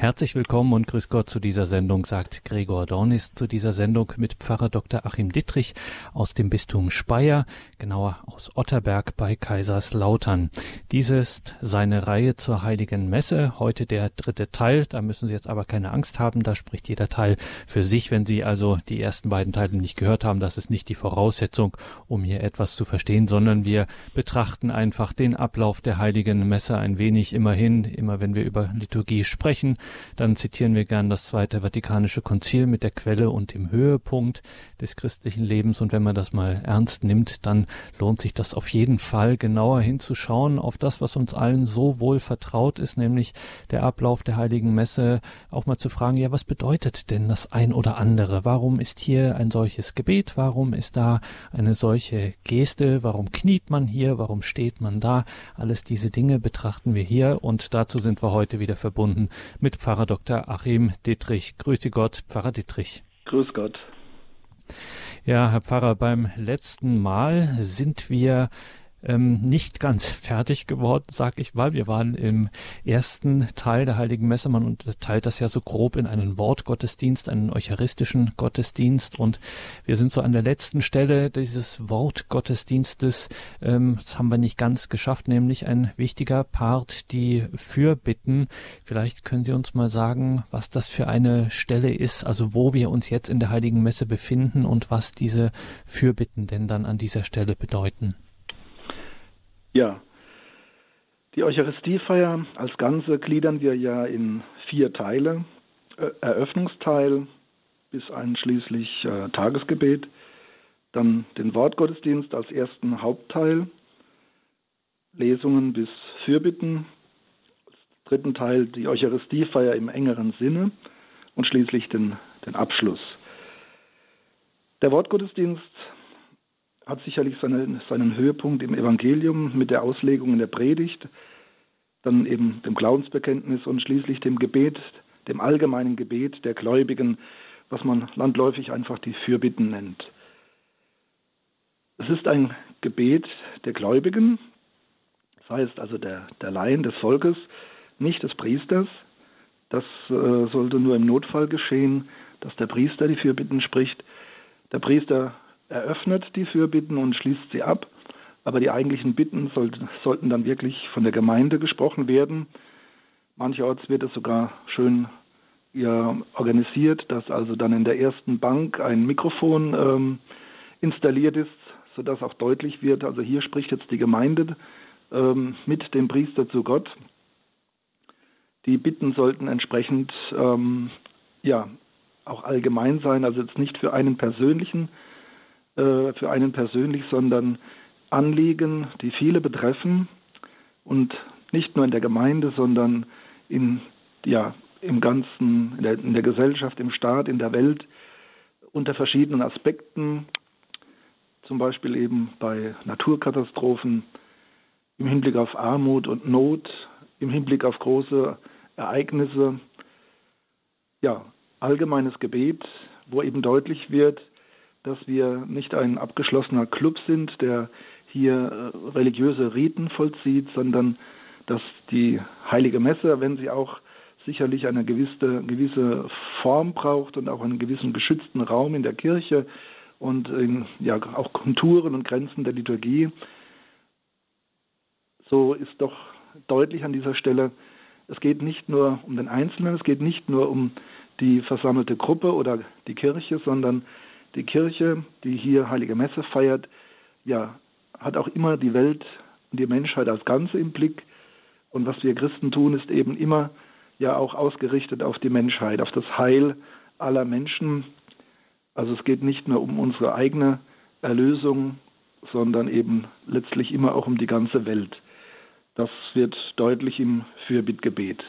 Herzlich willkommen und grüß Gott zu dieser Sendung, sagt Gregor Dornis zu dieser Sendung mit Pfarrer Dr. Achim Dittrich aus dem Bistum Speyer, genauer aus Otterberg bei Kaiserslautern. Dies ist seine Reihe zur Heiligen Messe, heute der dritte Teil. Da müssen Sie jetzt aber keine Angst haben, da spricht jeder Teil für sich. Wenn Sie also die ersten beiden Teile nicht gehört haben, das ist nicht die Voraussetzung, um hier etwas zu verstehen, sondern wir betrachten einfach den Ablauf der Heiligen Messe ein wenig. Immerhin, immer wenn wir über Liturgie sprechen, dann zitieren wir gern das Zweite Vatikanische Konzil mit der Quelle und dem Höhepunkt des christlichen Lebens. Und wenn man das mal ernst nimmt, dann lohnt sich das auf jeden Fall, genauer hinzuschauen auf das, was uns allen so wohl vertraut ist, nämlich der Ablauf der Heiligen Messe, auch mal zu fragen, ja, was bedeutet denn das ein oder andere? Warum ist hier ein solches Gebet? Warum ist da eine solche Geste? Warum kniet man hier? Warum steht man da? Alles diese Dinge betrachten wir hier und dazu sind wir heute wieder verbunden mit Pfarrer Dr. Achim Dittrich. Grüße Gott, Pfarrer Dittrich. Grüß Gott. Ja, Herr Pfarrer, beim letzten Mal sind wir nicht ganz fertig geworden, sag ich mal. Wir waren im ersten Teil der Heiligen Messe. Man unterteilt das ja so grob in einen Wortgottesdienst, einen eucharistischen Gottesdienst. Und wir sind so an der letzten Stelle dieses Wortgottesdienstes. Das haben wir nicht ganz geschafft, nämlich ein wichtiger Part, die Fürbitten. Vielleicht können Sie uns mal sagen, was das für eine Stelle ist, also wo wir uns jetzt in der Heiligen Messe befinden und was diese Fürbitten denn dann an dieser Stelle bedeuten. Ja, die Eucharistiefeier als Ganze gliedern wir ja in 4 Teile. Eröffnungsteil bis einschließlich Tagesgebet, dann den Wortgottesdienst als ersten Hauptteil, Lesungen bis Fürbitten, als dritten Teil die Eucharistiefeier im engeren Sinne und schließlich den Abschluss. Der Wortgottesdienst hat sicherlich seinen Höhepunkt im Evangelium mit der Auslegung in der Predigt, dann eben dem Glaubensbekenntnis und schließlich dem Gebet, dem allgemeinen Gebet der Gläubigen, was man landläufig einfach die Fürbitten nennt. Es ist ein Gebet der Gläubigen, das heißt also der Laien, des Volkes, nicht des Priesters. Das sollte nur im Notfall geschehen, dass der Priester die Fürbitten spricht. Der Priester eröffnet die Fürbitten und schließt sie ab, aber die eigentlichen Bitten sollten dann wirklich von der Gemeinde gesprochen werden. Mancherorts wird es sogar schön organisiert, dass also dann in der ersten Bank ein Mikrofon installiert ist, sodass auch deutlich wird, also hier spricht jetzt die Gemeinde mit dem Priester zu Gott. Die Bitten sollten entsprechend auch allgemein sein, also jetzt nicht für einen persönlich, sondern Anliegen, die viele betreffen und nicht nur in der Gemeinde, sondern im Ganzen, in der Gesellschaft, im Staat, in der Welt, unter verschiedenen Aspekten, zum Beispiel eben bei Naturkatastrophen, im Hinblick auf Armut und Not, im Hinblick auf große Ereignisse. Ja, allgemeines Gebet, wo eben deutlich wird, dass wir nicht ein abgeschlossener Club sind, der hier religiöse Riten vollzieht, sondern dass die Heilige Messe, wenn sie auch sicherlich eine gewisse Form braucht und auch einen gewissen geschützten Raum in der Kirche und auch Konturen und Grenzen der Liturgie, so ist doch deutlich an dieser Stelle, es geht nicht nur um den Einzelnen, es geht nicht nur um die versammelte Gruppe oder die Kirche, sondern die Kirche, die hier Heilige Messe feiert, ja, hat auch immer die Welt und die Menschheit als Ganze im Blick. Und was wir Christen tun, ist eben immer ja auch ausgerichtet auf die Menschheit, auf das Heil aller Menschen. Also es geht nicht nur um unsere eigene Erlösung, sondern eben letztlich immer auch um die ganze Welt. Das wird deutlich im Fürbittgebet.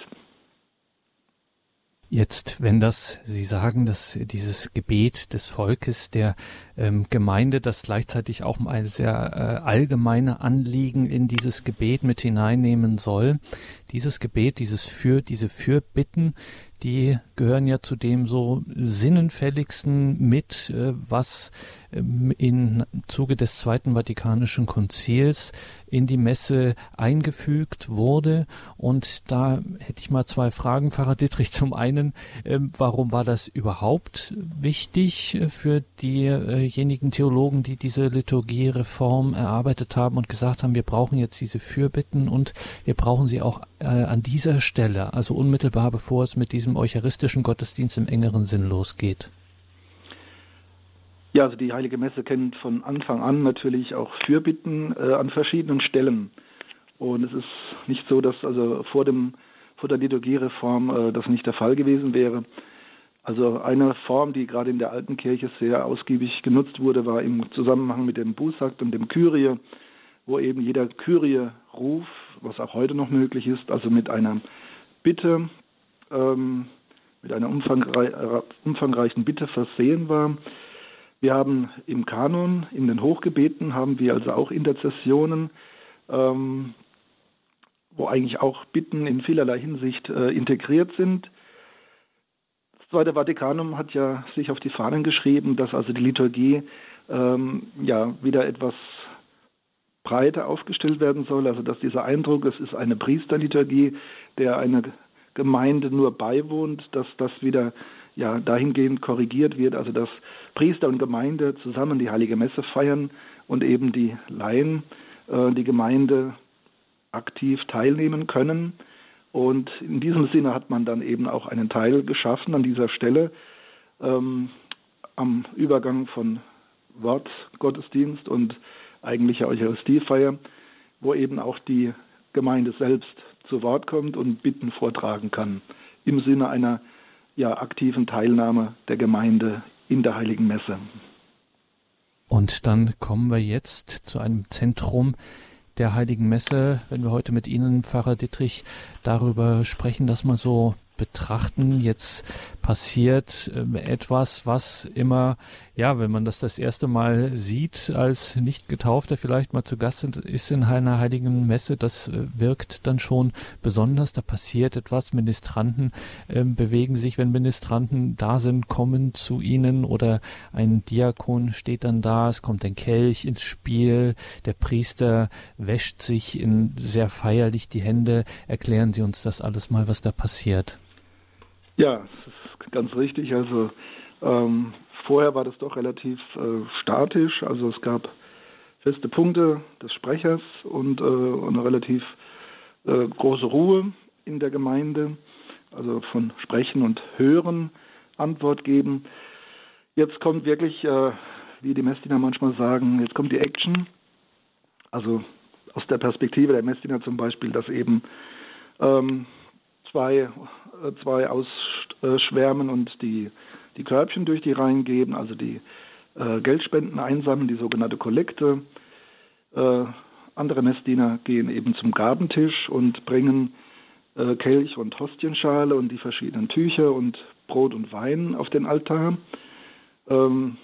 Jetzt, wenn Sie sagen, dass dieses Gebet des Volkes der Gemeinde das gleichzeitig auch mal sehr allgemeine Anliegen in dieses Gebet mit hineinnehmen soll. Dieses Gebet, diese Fürbitten, die gehören ja zu dem so sinnenfälligsten mit, was im Zuge des Zweiten Vatikanischen Konzils in die Messe eingefügt wurde. Und da hätte ich mal zwei Fragen, Pfarrer Dittrich. Zum einen, warum war das überhaupt wichtig für diejenigen Theologen, die diese Liturgiereform erarbeitet haben und gesagt haben, wir brauchen jetzt diese Fürbitten und wir brauchen sie auch an dieser Stelle, also unmittelbar bevor es mit diesem eucharistischen Gottesdienst im engeren Sinn losgeht? Ja, also die Heilige Messe kennt von Anfang an natürlich auch Fürbitten an verschiedenen Stellen. Und es ist nicht so, dass also vor der Liturgiereform das nicht der Fall gewesen wäre. Also eine Form, die gerade in der alten Kirche sehr ausgiebig genutzt wurde, war im Zusammenhang mit dem Bußakt und dem Kyrie, wo eben jeder Kyrie-Ruf, was auch heute noch möglich ist, also mit einer Bitte, mit einer umfangreichen Bitte versehen war. Wir haben im Kanon, in den Hochgebeten, haben wir also auch Interzessionen, wo eigentlich auch Bitten in vielerlei Hinsicht integriert sind. Das Zweite Vatikanum hat ja sich auf die Fahnen geschrieben, dass also die Liturgie wieder etwas breiter aufgestellt werden soll, also dass dieser Eindruck, es ist eine Priesterliturgie, der eine Gemeinde nur beiwohnt, dass das wieder dahingehend korrigiert wird, also dass Priester und Gemeinde zusammen die Heilige Messe feiern und eben die Laien, die Gemeinde aktiv teilnehmen können. Und in diesem Sinne hat man dann eben auch einen Teil geschaffen an dieser Stelle am Übergang von Wortgottesdienst und eigentlicher Eucharistiefeier, wo eben auch die Gemeinde selbst zu Wort kommt und Bitten vortragen kann, im Sinne einer aktiven Teilnahme der Gemeinde in der Heiligen Messe. Und dann kommen wir jetzt zu einem Zentrum der Heiligen Messe, wenn wir heute mit Ihnen, Pfarrer Dittrich, darüber sprechen, dass man so betrachten, jetzt passiert etwas, was immer, wenn man das erste Mal sieht, als Nicht-Getaufter vielleicht mal zu Gast ist in einer Heiligen Messe, das wirkt dann schon besonders, da passiert etwas, Ministranten bewegen sich, wenn Ministranten da sind, kommen zu ihnen oder ein Diakon steht dann da, es kommt ein Kelch ins Spiel, der Priester wäscht sich sehr feierlich die Hände. Erklären Sie uns das alles mal, was da passiert. Ja, das ist ganz richtig. Also vorher war das doch relativ statisch. Also es gab feste Punkte des Sprechers und eine relativ große Ruhe in der Gemeinde. Also von Sprechen und Hören, Antwort geben. Jetzt kommt wirklich, wie die Messdiener manchmal sagen, jetzt kommt die Action. Also aus der Perspektive der Messdiener zum Beispiel, dass eben zwei ausschwärmen und die Körbchen durch die Reihen geben, also die Geldspenden einsammeln, die sogenannte Kollekte. Andere Messdiener gehen eben zum Gabentisch und bringen Kelch und Hostienschale und die verschiedenen Tücher und Brot und Wein auf den Altar. Wenn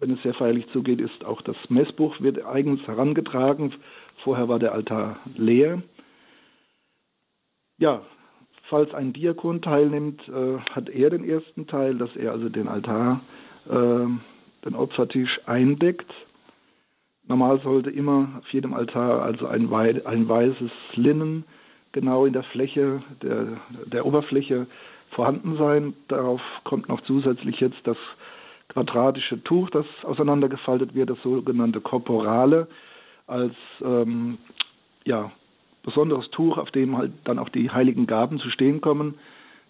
es sehr feierlich zugeht, ist auch das Messbuch wird eigens herangetragen. Vorher war der Altar leer. Ja, falls ein Diakon teilnimmt, hat er den ersten Teil, dass er also den Altar, den Opfertisch eindeckt. Normal sollte immer auf jedem Altar also ein weißes Linnen genau in der Fläche, der Oberfläche vorhanden sein. Darauf kommt noch zusätzlich jetzt das quadratische Tuch, das auseinandergefaltet wird, das sogenannte Korporale, als besonderes Tuch, auf dem halt dann auch die heiligen Gaben zu stehen kommen,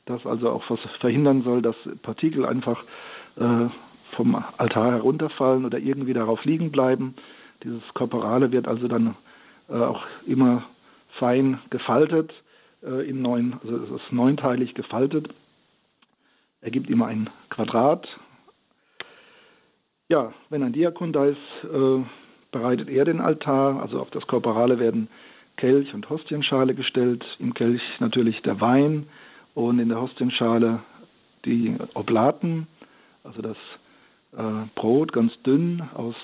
das also auch verhindern soll, dass Partikel einfach vom Altar herunterfallen oder irgendwie darauf liegen bleiben. Dieses Korporale wird also dann auch immer fein gefaltet, also es ist neunteilig gefaltet, ergibt immer ein Quadrat. Ja, wenn ein Diakon da ist, bereitet er den Altar, also auf das Korporale werden Kelch und Hostienschale gestellt, im Kelch natürlich der Wein und in der Hostienschale die Oblaten, also das Brot, ganz dünn, aus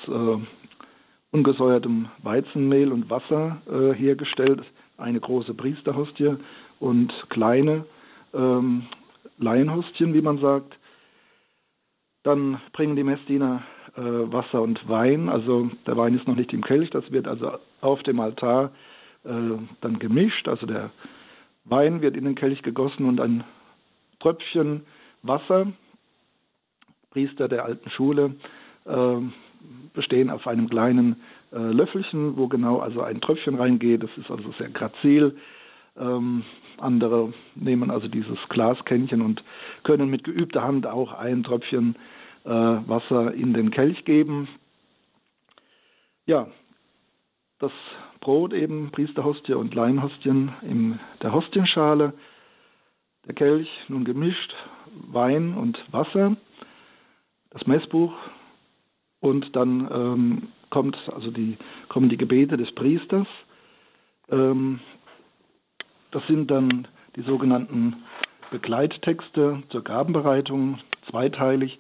ungesäuertem Weizenmehl und Wasser hergestellt. Eine große Priesterhostie und kleine Laienhostien, wie man sagt. Dann bringen die Messdiener Wasser und Wein. Also der Wein ist noch nicht im Kelch, das wird also auf dem Altar dann gemischt. Also der Wein wird in den Kelch gegossen und ein Tröpfchen Wasser. Priester der alten Schule bestehen auf einem kleinen Löffelchen, wo genau also ein Tröpfchen reingeht. Das ist also sehr grazil. Andere nehmen also dieses Glaskännchen und können mit geübter Hand auch ein Tröpfchen Wasser in den Kelch geben. Ja, das Brot eben, Priesterhostie und Laienhostien in der Hostienschale. Der Kelch nun gemischt, Wein und Wasser, das Messbuch und dann kommen die Gebete des Priesters. Das sind dann die sogenannten Begleittexte zur Gabenbereitung, zweiteilig.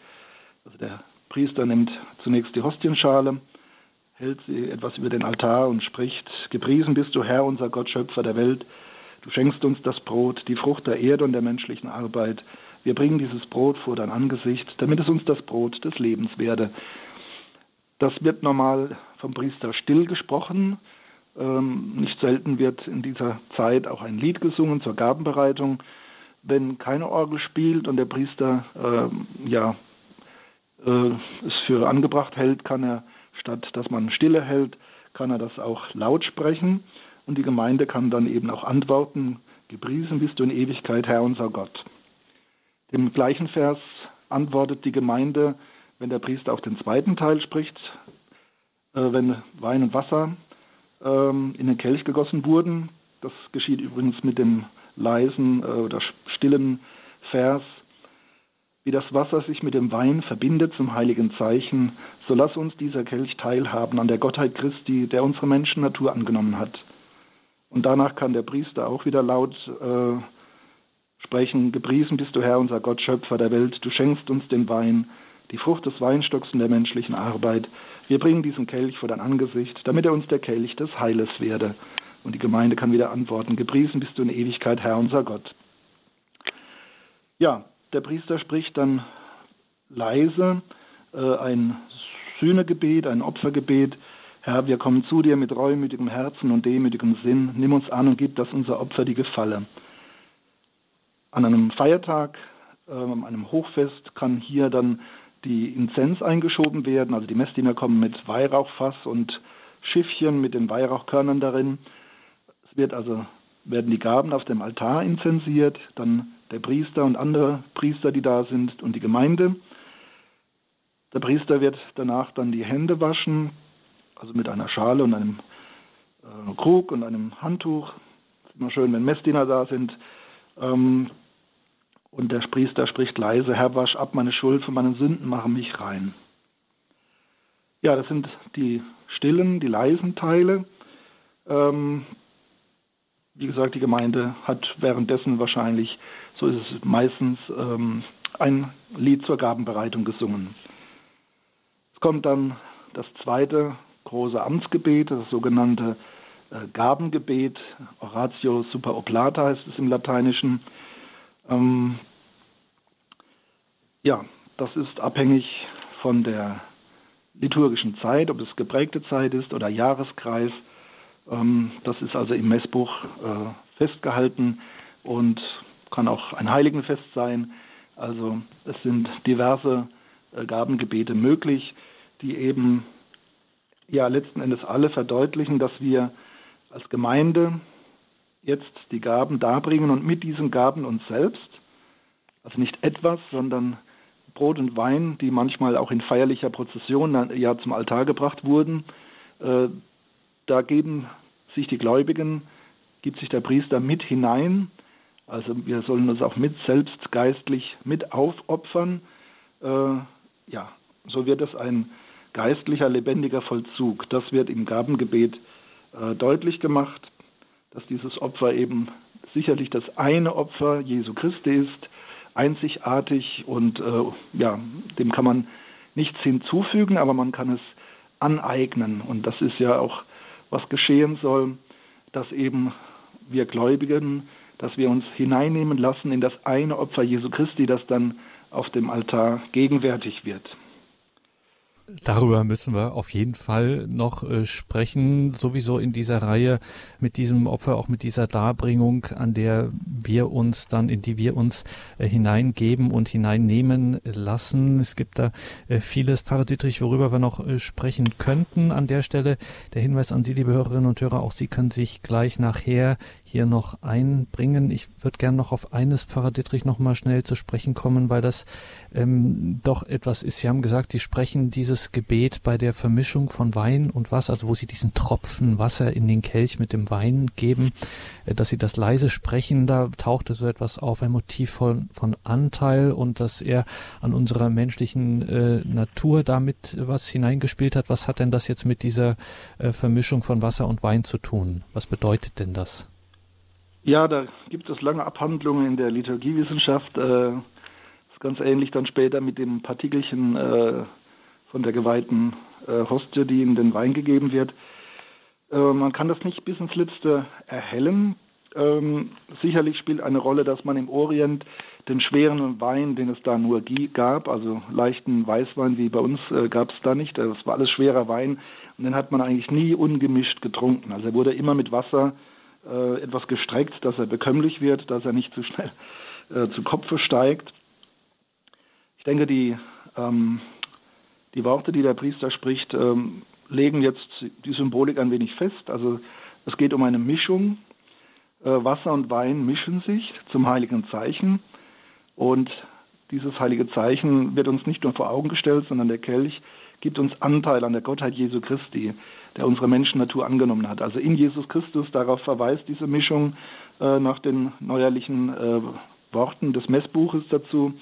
Also der Priester nimmt zunächst die Hostienschale, hält sie etwas über den Altar und spricht: Gepriesen bist du, Herr, unser Gott, Schöpfer der Welt. Du schenkst uns das Brot, die Frucht der Erde und der menschlichen Arbeit. Wir bringen dieses Brot vor dein Angesicht, damit es uns das Brot des Lebens werde. Das wird normal vom Priester still gesprochen. Nicht selten wird in dieser Zeit auch ein Lied gesungen zur Gabenbereitung. Wenn keine Orgel spielt und der Priester es für angebracht hält, kann er, statt dass man Stille hält, kann er das auch laut sprechen. Und die Gemeinde kann dann eben auch antworten: Gepriesen bist du in Ewigkeit, Herr unser Gott. Im gleichen Vers antwortet die Gemeinde, wenn der Priester auch den zweiten Teil spricht, wenn Wein und Wasser in den Kelch gegossen wurden. Das geschieht übrigens mit dem leisen oder stillen Vers: Wie das Wasser sich mit dem Wein verbindet zum heiligen Zeichen, so lass uns dieser Kelch teilhaben an der Gottheit Christi, der unsere Menschennatur angenommen hat. Und danach kann der Priester auch wieder laut sprechen: Gepriesen bist du, Herr, unser Gott, Schöpfer der Welt. Du schenkst uns den Wein, die Frucht des Weinstocks und der menschlichen Arbeit. Wir bringen diesen Kelch vor dein Angesicht, damit er uns der Kelch des Heiles werde. Und die Gemeinde kann wieder antworten: Gepriesen bist du in Ewigkeit, Herr, unser Gott. Ja, der Priester spricht dann leise ein Sühnegebet, ein Opfergebet. Herr, wir kommen zu dir mit reumütigem Herzen und demütigem Sinn. Nimm uns an und gib, dass unser Opfer dir gefalle. An einem Feiertag, an einem Hochfest, kann hier dann die Inzens eingeschoben werden. Also die Messdiener kommen mit Weihrauchfass und Schiffchen mit den Weihrauchkörnern darin. Es werden die Gaben auf dem Altar inzensiert, dann der Priester und andere Priester, die da sind, und die Gemeinde. Der Priester wird danach dann die Hände waschen, also mit einer Schale und einem Krug und einem Handtuch. Es ist immer schön, wenn Messdiener da sind. Und der Priester spricht leise: Herr, wasch ab meine Schuld, von meinen Sünden mache mich rein. Ja, das sind die stillen, die leisen Teile. Wie gesagt, die Gemeinde hat währenddessen wahrscheinlich, so ist es meistens, ein Lied zur Gabenbereitung gesungen. Es kommt dann das zweite große Amtsgebet, das sogenannte Gabengebet, Oratio super oblata heißt es im Lateinischen. Das ist abhängig von der liturgischen Zeit, ob es geprägte Zeit ist oder Jahreskreis. Das ist also im Messbuch festgehalten und kann auch ein Heiligenfest sein. Also es sind diverse Gabengebete möglich, die eben letzten Endes alle verdeutlichen, dass wir als Gemeinde jetzt die Gaben darbringen und mit diesen Gaben uns selbst, also nicht etwas, sondern Brot und Wein, die manchmal auch in feierlicher Prozession zum Altar gebracht wurden, da gibt sich der Priester mit hinein. Also wir sollen uns auch mit selbst geistlich mit aufopfern. So wird es ein geistlicher, lebendiger Vollzug. Das wird im Gabengebet deutlich gemacht, dass dieses Opfer eben sicherlich das eine Opfer Jesu Christi ist, einzigartig und dem kann man nichts hinzufügen, aber man kann es aneignen. Und das ist ja auch, was geschehen soll, dass eben wir Gläubigen, dass wir uns hineinnehmen lassen in das eine Opfer Jesu Christi, das dann auf dem Altar gegenwärtig wird. Darüber müssen wir auf jeden Fall noch sprechen, sowieso in dieser Reihe mit diesem Opfer, auch mit dieser Darbringung, in die wir uns hineingeben und hineinnehmen lassen. Es gibt da vieles, Pfarrer Dittrich, worüber wir noch sprechen könnten. An der Stelle der Hinweis an Sie, liebe Hörerinnen und Hörer, auch Sie können sich gleich nachher hier noch einbringen. Ich würde gerne noch auf eines, Pfarrer Dittrich, noch mal schnell zu sprechen kommen, weil das doch etwas ist. Sie haben gesagt, Sie sprechen dieses Gebet bei der Vermischung von Wein und Wasser, also wo Sie diesen Tropfen Wasser in den Kelch mit dem Wein geben, dass Sie das leise sprechen. Da tauchte so etwas auf, ein Motiv von Anteil und dass er an unserer menschlichen Natur damit was hineingespielt hat. Was hat denn das jetzt mit dieser Vermischung von Wasser und Wein zu tun? Was bedeutet denn das? Ja, da gibt es lange Abhandlungen in der Liturgiewissenschaft. Das ist ganz ähnlich dann später mit dem Partikelchen von der geweihten Hostie, die in den Wein gegeben wird. Man kann das nicht bis ins Letzte erhellen. Sicherlich spielt eine Rolle, dass man im Orient den schweren Wein, den es da nur gab, also leichten Weißwein wie bei uns gab es da nicht. Das war alles schwerer Wein und den hat man eigentlich nie ungemischt getrunken. Also er wurde immer mit Wasser etwas gestreckt, dass er bekömmlich wird, dass er nicht zu schnell zu Kopfe steigt. Ich denke, die Worte, die der Priester spricht, legen jetzt die Symbolik ein wenig fest. Also es geht um eine Mischung. Wasser und Wein mischen sich zum heiligen Zeichen. Und dieses heilige Zeichen wird uns nicht nur vor Augen gestellt, sondern der Kelch gibt uns Anteil an der Gottheit Jesu Christi, der unsere Menschennatur angenommen hat. Also in Jesus Christus, darauf verweist diese Mischung nach den neuerlichen Worten des Messbuches dazu,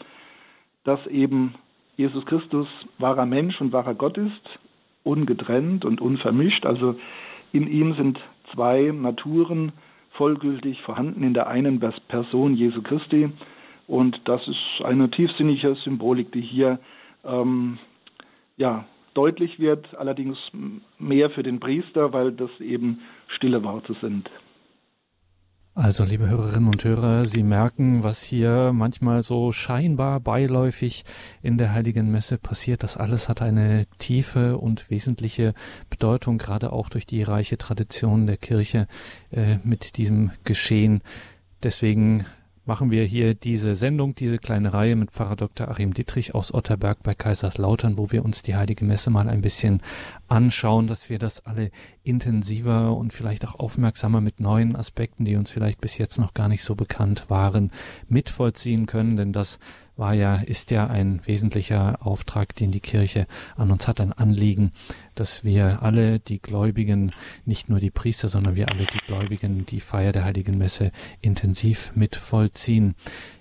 dass eben Jesus Christus wahrer Mensch und wahrer Gott ist, ungetrennt und unvermischt. Also in ihm sind zwei Naturen vollgültig vorhanden in der einen Person Jesu Christi. Und das ist eine tiefsinnige Symbolik, die hier deutlich wird, allerdings mehr für den Priester, weil das eben stille Worte sind. Also, liebe Hörerinnen und Hörer, Sie merken, was hier manchmal so scheinbar beiläufig in der Heiligen Messe passiert. Das alles hat eine tiefe und wesentliche Bedeutung, gerade auch durch die reiche Tradition der Kirche mit diesem Geschehen. Deswegen machen wir hier diese Sendung, diese kleine Reihe mit Pfarrer Dr. Achim Dittrich aus Otterberg bei Kaiserslautern, wo wir uns die Heilige Messe mal ein bisschen anschauen, dass wir das alle intensiver und vielleicht auch aufmerksamer mit neuen Aspekten, die uns vielleicht bis jetzt noch gar nicht so bekannt waren, mitvollziehen können, denn das ist ja ein wesentlicher Auftrag, den die Kirche an uns hat, ein Anliegen, dass wir alle, die Gläubigen, nicht nur die Priester, sondern wir alle, die Gläubigen, die Feier der Heiligen Messe intensiv mit vollziehen.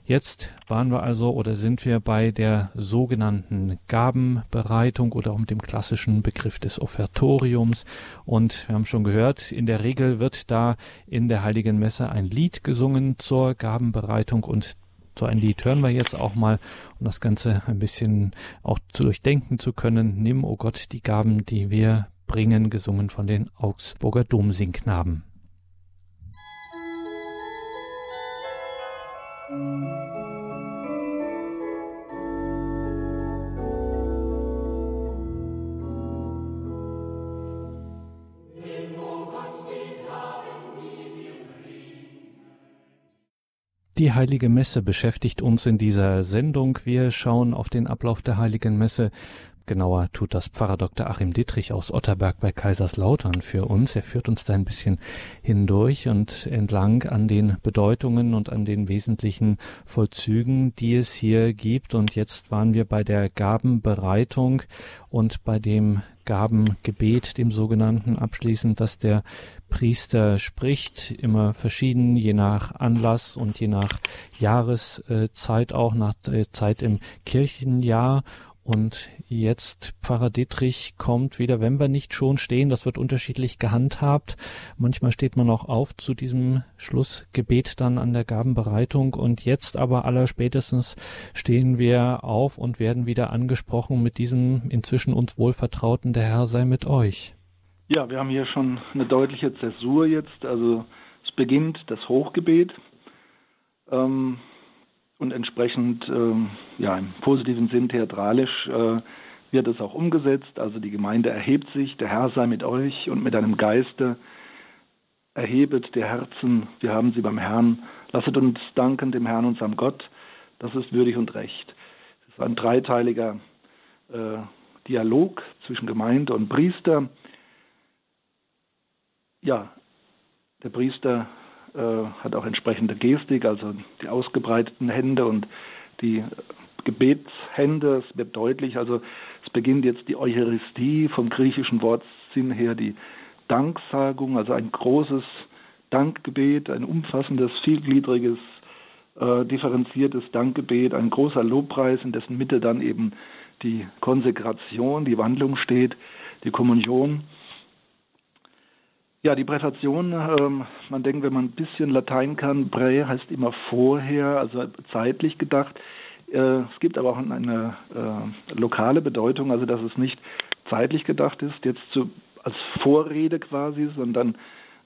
Jetzt sind wir bei der sogenannten Gabenbereitung oder auch mit dem klassischen Begriff des Offertoriums. Und wir haben schon gehört, in der Regel wird da in der Heiligen Messe ein Lied gesungen zur Gabenbereitung, und so ein Lied hören wir jetzt auch mal, um das Ganze ein bisschen auch zu durchdenken zu können. Nimm, o Gott, die Gaben, die wir bringen, gesungen von den Augsburger Domsingknaben. Die Heilige Messe beschäftigt uns in dieser Sendung. Wir schauen auf den Ablauf der Heiligen Messe. Genauer tut das Pfarrer Dr. Achim Dittrich aus Otterberg bei Kaiserslautern für uns. Er führt uns da ein bisschen hindurch und entlang an den Bedeutungen und an den wesentlichen Vollzügen, die es hier gibt. Und jetzt waren wir bei der Gabenbereitung und bei dem Gabengebet, dem sogenannten, abschließend, dass der Priester spricht, immer verschieden, je nach Anlass und je nach Jahreszeit, auch nach Zeit im Kirchenjahr. Und jetzt, Pfarrer Dittrich kommt wieder, wenn wir nicht schon stehen, das wird unterschiedlich gehandhabt. Manchmal steht man auch auf zu diesem Schlussgebet dann an der Gabenbereitung. Und jetzt aber allerspätestens stehen wir auf und werden wieder angesprochen mit diesem inzwischen uns wohlvertrauten, der Herr sei mit euch. Ja, wir haben hier schon eine deutliche Zäsur jetzt. Also es beginnt das Hochgebet. Und entsprechend, im positiven Sinn theatralisch, wird es auch umgesetzt. Also die Gemeinde erhebt sich, der Herr sei mit euch und mit deinem Geiste. Erhebet der Herzen, wir haben sie beim Herrn. Lasset uns danken dem Herrn, unserem Gott. Das ist würdig und recht. Das ist ein dreiteiliger Dialog zwischen Gemeinde und Priester. Ja, der Priester hat auch entsprechende Gestik, also die ausgebreiteten Hände und die Gebetshände. Es wird deutlich, also es beginnt jetzt die Eucharistie, vom griechischen Wortsinn her die Danksagung, also ein großes Dankgebet, ein umfassendes, vielgliedriges, differenziertes Dankgebet, ein großer Lobpreis, in dessen Mitte dann eben die Konsekration, die Wandlung steht, die Kommunion. Ja, die Präfation, man denkt, wenn man ein bisschen Latein kann, prä heißt immer vorher, also zeitlich gedacht. Es gibt aber auch eine lokale Bedeutung, also dass es nicht zeitlich gedacht ist, jetzt als Vorrede quasi, sondern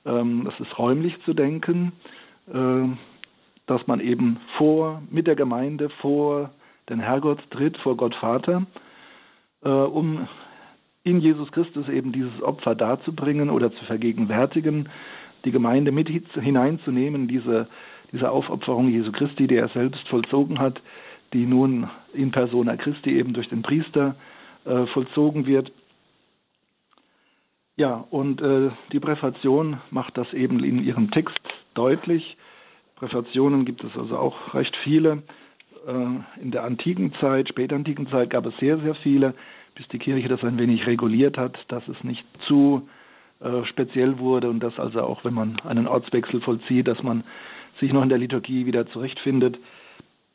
es ist räumlich zu denken, dass man eben mit der Gemeinde vor den Herrgott tritt, vor Gott Vater, um in Jesus Christus eben dieses Opfer darzubringen oder zu vergegenwärtigen, die Gemeinde mit hineinzunehmen, diese Aufopferung Jesu Christi, die er selbst vollzogen hat, die nun in persona Christi eben durch den Priester vollzogen wird. Ja, und die Präfation macht das eben in ihrem Text deutlich. Präfationen gibt es also auch recht viele. In der antiken Zeit, spätantiken Zeit gab es sehr, sehr viele, bis die Kirche das ein wenig reguliert hat, dass es nicht zu speziell wurde und dass also auch, wenn man einen Ortswechsel vollzieht, dass man sich noch in der Liturgie wieder zurechtfindet.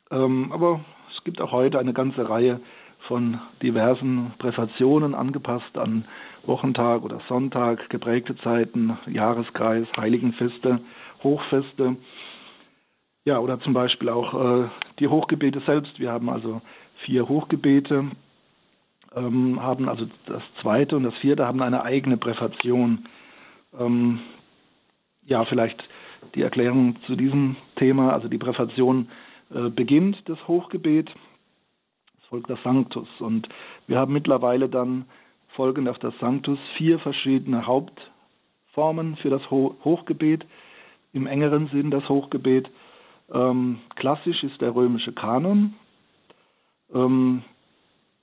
Aber es gibt auch heute eine ganze Reihe von diversen Präfationen, angepasst an Wochentag oder Sonntag, geprägte Zeiten, Jahreskreis, Heiligenfeste, Hochfeste. Ja, oder zum Beispiel auch die Hochgebete selbst. Wir haben also 4 Hochgebete, haben also das 2. und das 4. haben eine eigene Präfation. Vielleicht die Erklärung zu diesem Thema. Also die Präfation beginnt das Hochgebet, es folgt das Sanctus. Und wir haben mittlerweile dann folgend auf das Sanctus 4 verschiedene Hauptformen für das Hochgebet, im engeren Sinn das Hochgebet. Klassisch ist der römische Kanon.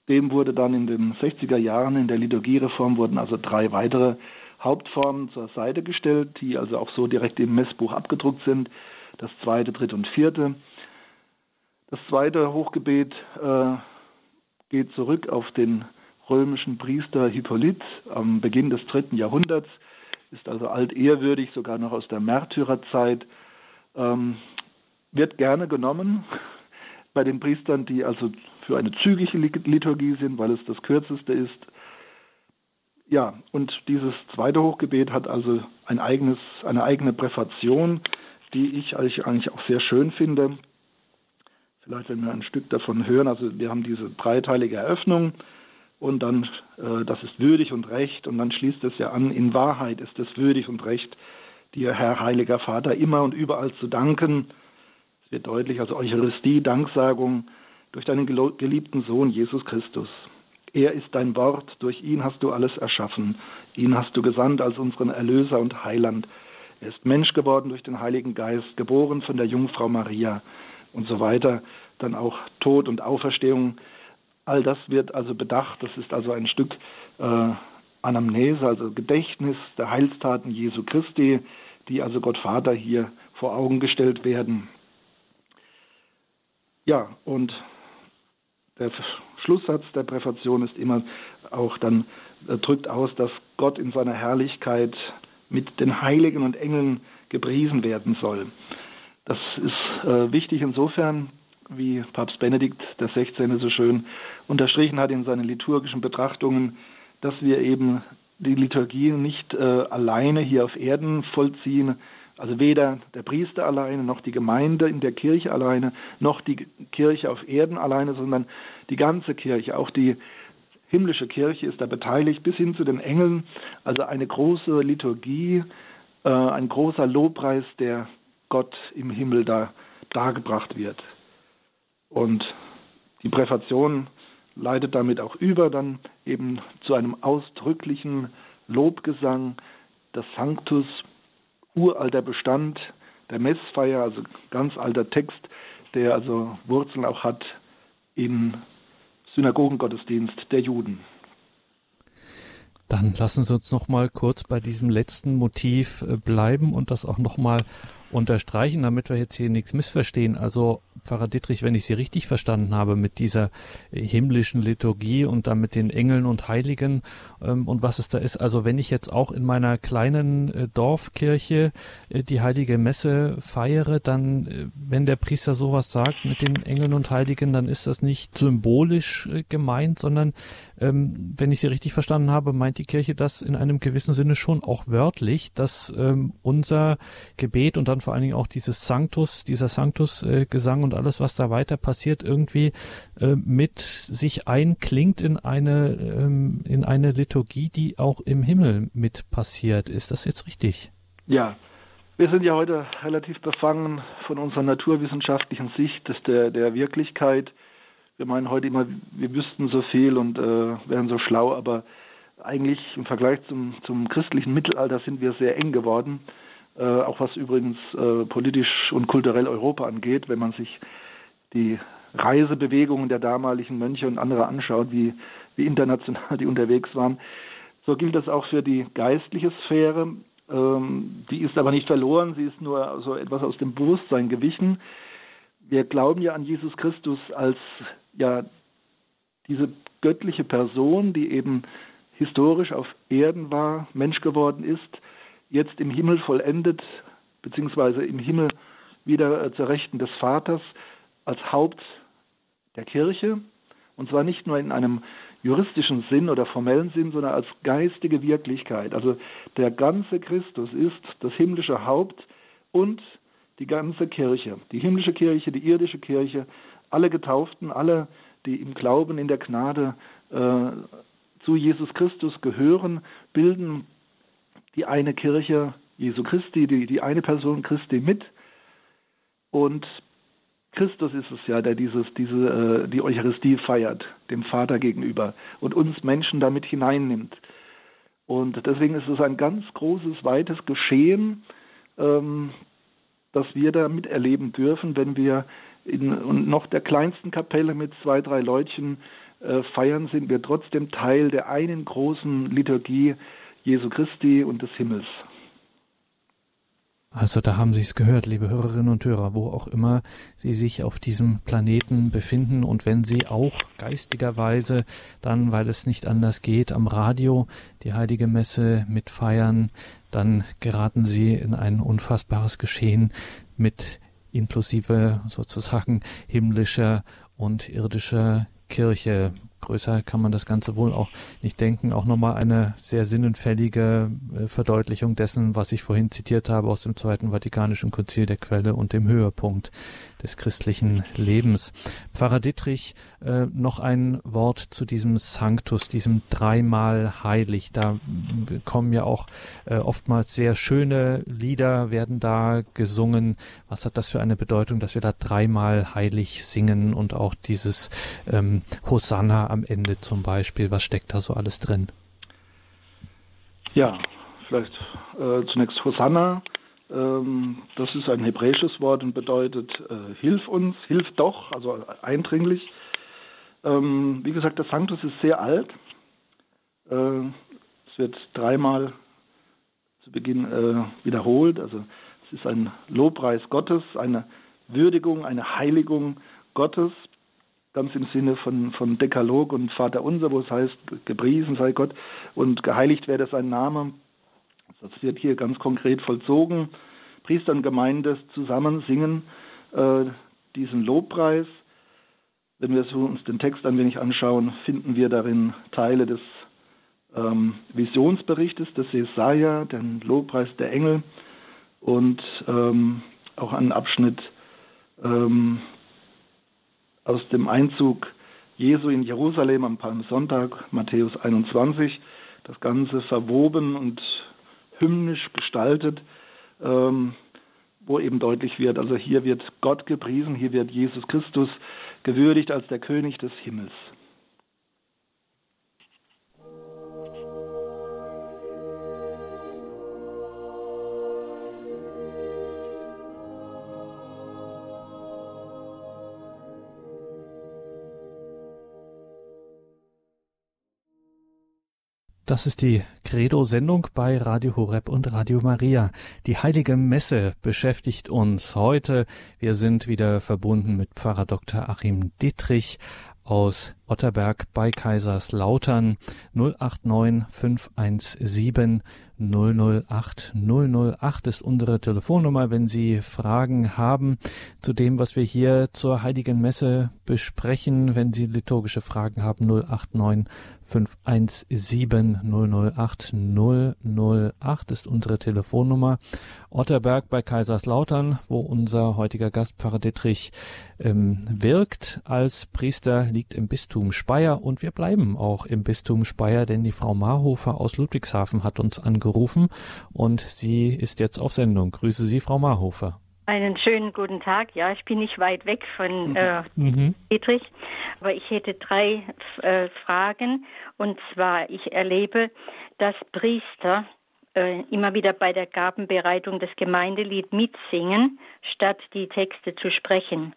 Dem wurde dann in den 60er Jahren in der Liturgiereform wurden also 3 weitere Hauptformen zur Seite gestellt, die also auch so direkt im Messbuch abgedruckt sind. Das 2., 3. und 4. Das 2. Hochgebet geht zurück auf den römischen Priester Hippolyt am Beginn des 3. Jahrhunderts, ist also altehrwürdig, sogar noch aus der Märtyrerzeit. Wird gerne genommen bei den Priestern, die also für eine zügige Liturgie sind, weil es das kürzeste ist. Ja, und dieses 2. Hochgebet hat also eine eigene Präfation, die ich eigentlich auch sehr schön finde. Vielleicht, wenn wir ein Stück davon hören, also wir haben diese dreiteilige Eröffnung und dann, das ist würdig und recht, und dann schließt es ja an, in Wahrheit ist es würdig und recht, dir, Herr, heiliger Vater, immer und überall zu danken. Es wird deutlich, also Eucharistie, Danksagung durch deinen geliebten Sohn Jesus Christus. Er ist dein Wort, durch ihn hast du alles erschaffen. Ihn hast du gesandt als unseren Erlöser und Heiland. Er ist Mensch geworden durch den Heiligen Geist, geboren von der Jungfrau Maria und so weiter. Dann auch Tod und Auferstehung. All das wird also bedacht. Das ist also ein Stück Anamnese, also Gedächtnis der Heilstaten Jesu Christi, die also Gott Vater hier vor Augen gestellt werden. Ja, und der Schlusssatz der Präfation ist immer auch dann, drückt aus, dass Gott in seiner Herrlichkeit mit den Heiligen und Engeln gepriesen werden soll. Das ist wichtig insofern, wie Papst Benedikt XVI. So schön unterstrichen hat in seinen liturgischen Betrachtungen, dass wir eben die Liturgie nicht alleine hier auf Erden vollziehen, also weder der Priester alleine, noch die Gemeinde in der Kirche alleine, noch die Kirche auf Erden alleine, sondern die ganze Kirche, auch die himmlische Kirche ist da beteiligt, bis hin zu den Engeln. Also eine große Liturgie, ein großer Lobpreis, der Gott im Himmel da dargebracht wird. Und die Präfation leitet damit auch über dann eben zu einem ausdrücklichen Lobgesang, das Sanctus, uralter Bestand der Messfeier, also ganz alter Text, der also Wurzeln auch hat im Synagogengottesdienst der Juden. Dann lassen Sie uns noch mal kurz bei diesem letzten Motiv bleiben und das auch noch mal unterstreichen, damit wir jetzt hier nichts missverstehen. Also Pfarrer Dittrich, wenn ich Sie richtig verstanden habe, mit dieser himmlischen Liturgie und dann mit den Engeln und Heiligen und was es da ist. Also wenn ich jetzt auch in meiner kleinen Dorfkirche die heilige Messe feiere, dann, wenn der Priester sowas sagt mit den Engeln und Heiligen, dann ist das nicht symbolisch gemeint, sondern wenn ich Sie richtig verstanden habe, meint die Kirche das in einem gewissen Sinne schon auch wörtlich, dass unser Gebet und dann vor allen Dingen auch dieses Sanctus, dieser Sanctus-Gesang und alles, was da weiter passiert, irgendwie mit sich einklingt in eine Liturgie, die auch im Himmel mit passiert. Ist das jetzt richtig? Ja, wir sind ja heute relativ befangen von unserer naturwissenschaftlichen Sicht der Wirklichkeit. Wir meinen heute immer, wir wüssten so viel und wären so schlau, aber eigentlich im Vergleich zum christlichen Mittelalter sind wir sehr eng geworden. Auch was übrigens politisch und kulturell Europa angeht, wenn man sich die Reisebewegungen der damaligen Mönche und andere anschaut, wie international die unterwegs waren. So gilt das auch für die geistliche Sphäre. Die ist aber nicht verloren, sie ist nur so etwas aus dem Bewusstsein gewichen. Wir glauben ja an Jesus Christus als ja diese göttliche Person, die eben historisch auf Erden war, Mensch geworden ist, jetzt im Himmel vollendet, beziehungsweise im Himmel wieder zur Rechten des Vaters als Haupt der Kirche. Und zwar nicht nur in einem juristischen Sinn oder formellen Sinn, sondern als geistige Wirklichkeit. Also der ganze Christus ist das himmlische Haupt und die ganze Kirche. Die himmlische Kirche, die irdische Kirche, alle Getauften, alle, die im Glauben, in der Gnade zu Jesus Christus gehören, bilden die eine Kirche Jesu Christi, die eine Person Christi mit. Und Christus ist es ja, der die Eucharistie feiert, dem Vater gegenüber und uns Menschen damit hineinnimmt. Und deswegen ist es ein ganz großes, weites Geschehen, das wir da miterleben dürfen, wenn wir in noch der kleinsten Kapelle mit 2-3 Leutchen feiern, sind wir trotzdem Teil der einen großen Liturgie Jesu Christi und des Himmels. Also da haben Sie es gehört, liebe Hörerinnen und Hörer, wo auch immer Sie sich auf diesem Planeten befinden und wenn Sie auch geistigerweise dann, weil es nicht anders geht, am Radio die Heilige Messe mitfeiern, dann geraten Sie in ein unfassbares Geschehen mit inklusive sozusagen himmlischer und irdischer Kirche. Größer kann man das Ganze wohl auch nicht denken. Auch nochmal eine sehr sinnenfällige Verdeutlichung dessen, was ich vorhin zitiert habe aus dem Zweiten Vatikanischen Konzil, der Quelle und dem Höhepunkt des christlichen Lebens. Pfarrer Dittrich, noch ein Wort zu diesem Sanctus, diesem dreimal heilig. Da kommen ja auch oftmals sehr schöne Lieder, werden da gesungen. Was hat das für eine Bedeutung, dass wir da dreimal heilig singen und auch dieses Hosanna am Ende zum Beispiel? Was steckt da so alles drin? Ja, vielleicht zunächst Hosanna. Das ist ein hebräisches Wort und bedeutet hilf uns, hilf doch, also eindringlich. Wie gesagt, der Sanctus ist sehr alt. Es wird dreimal zu Beginn wiederholt. Also es ist ein Lobpreis Gottes, eine Würdigung, eine Heiligung Gottes, ganz im Sinne von Dekalog und Vater unser, wo es heißt, gepriesen sei Gott und geheiligt werde sein Name. Das wird hier ganz konkret vollzogen. Priester und Gemeinde zusammen singen diesen Lobpreis. Wenn wir uns den Text ein wenig anschauen, finden wir darin Teile des Visionsberichtes des Jesaja, den Lobpreis der Engel und auch einen Abschnitt aus dem Einzug Jesu in Jerusalem am Palmsonntag, Matthäus 21, das Ganze verwoben und hymnisch gestaltet, wo eben deutlich wird, also hier wird Gott gepriesen, hier wird Jesus Christus gewürdigt als der König des Himmels. Das ist die Credo-Sendung bei Radio Horeb und Radio Maria. Die Heilige Messe beschäftigt uns heute. Wir sind wieder verbunden mit Pfarrer Dr. Achim Dittrich aus Otterberg bei Kaiserslautern. 089 517 008 008 ist unsere Telefonnummer, wenn Sie Fragen haben zu dem, was wir hier zur Heiligen Messe besprechen. Wenn Sie liturgische Fragen haben, 089 517 008 008 ist unsere Telefonnummer. Otterberg bei Kaiserslautern, wo unser heutiger Gast Pfarrer Dittrich wirkt als Priester, liegt im Bistum Speyer, und wir bleiben auch im Bistum Speyer, denn die Frau Marhofer aus Ludwigshafen hat uns angerufen und sie ist jetzt auf Sendung. Grüße Sie, Frau Marhofer. Einen schönen guten Tag. Ja, ich bin nicht weit weg von Dittrich, aber ich hätte drei Fragen. Und zwar, ich erlebe, dass Priester immer wieder bei der Gabenbereitung das Gemeindelied mitsingen, statt die Texte zu sprechen.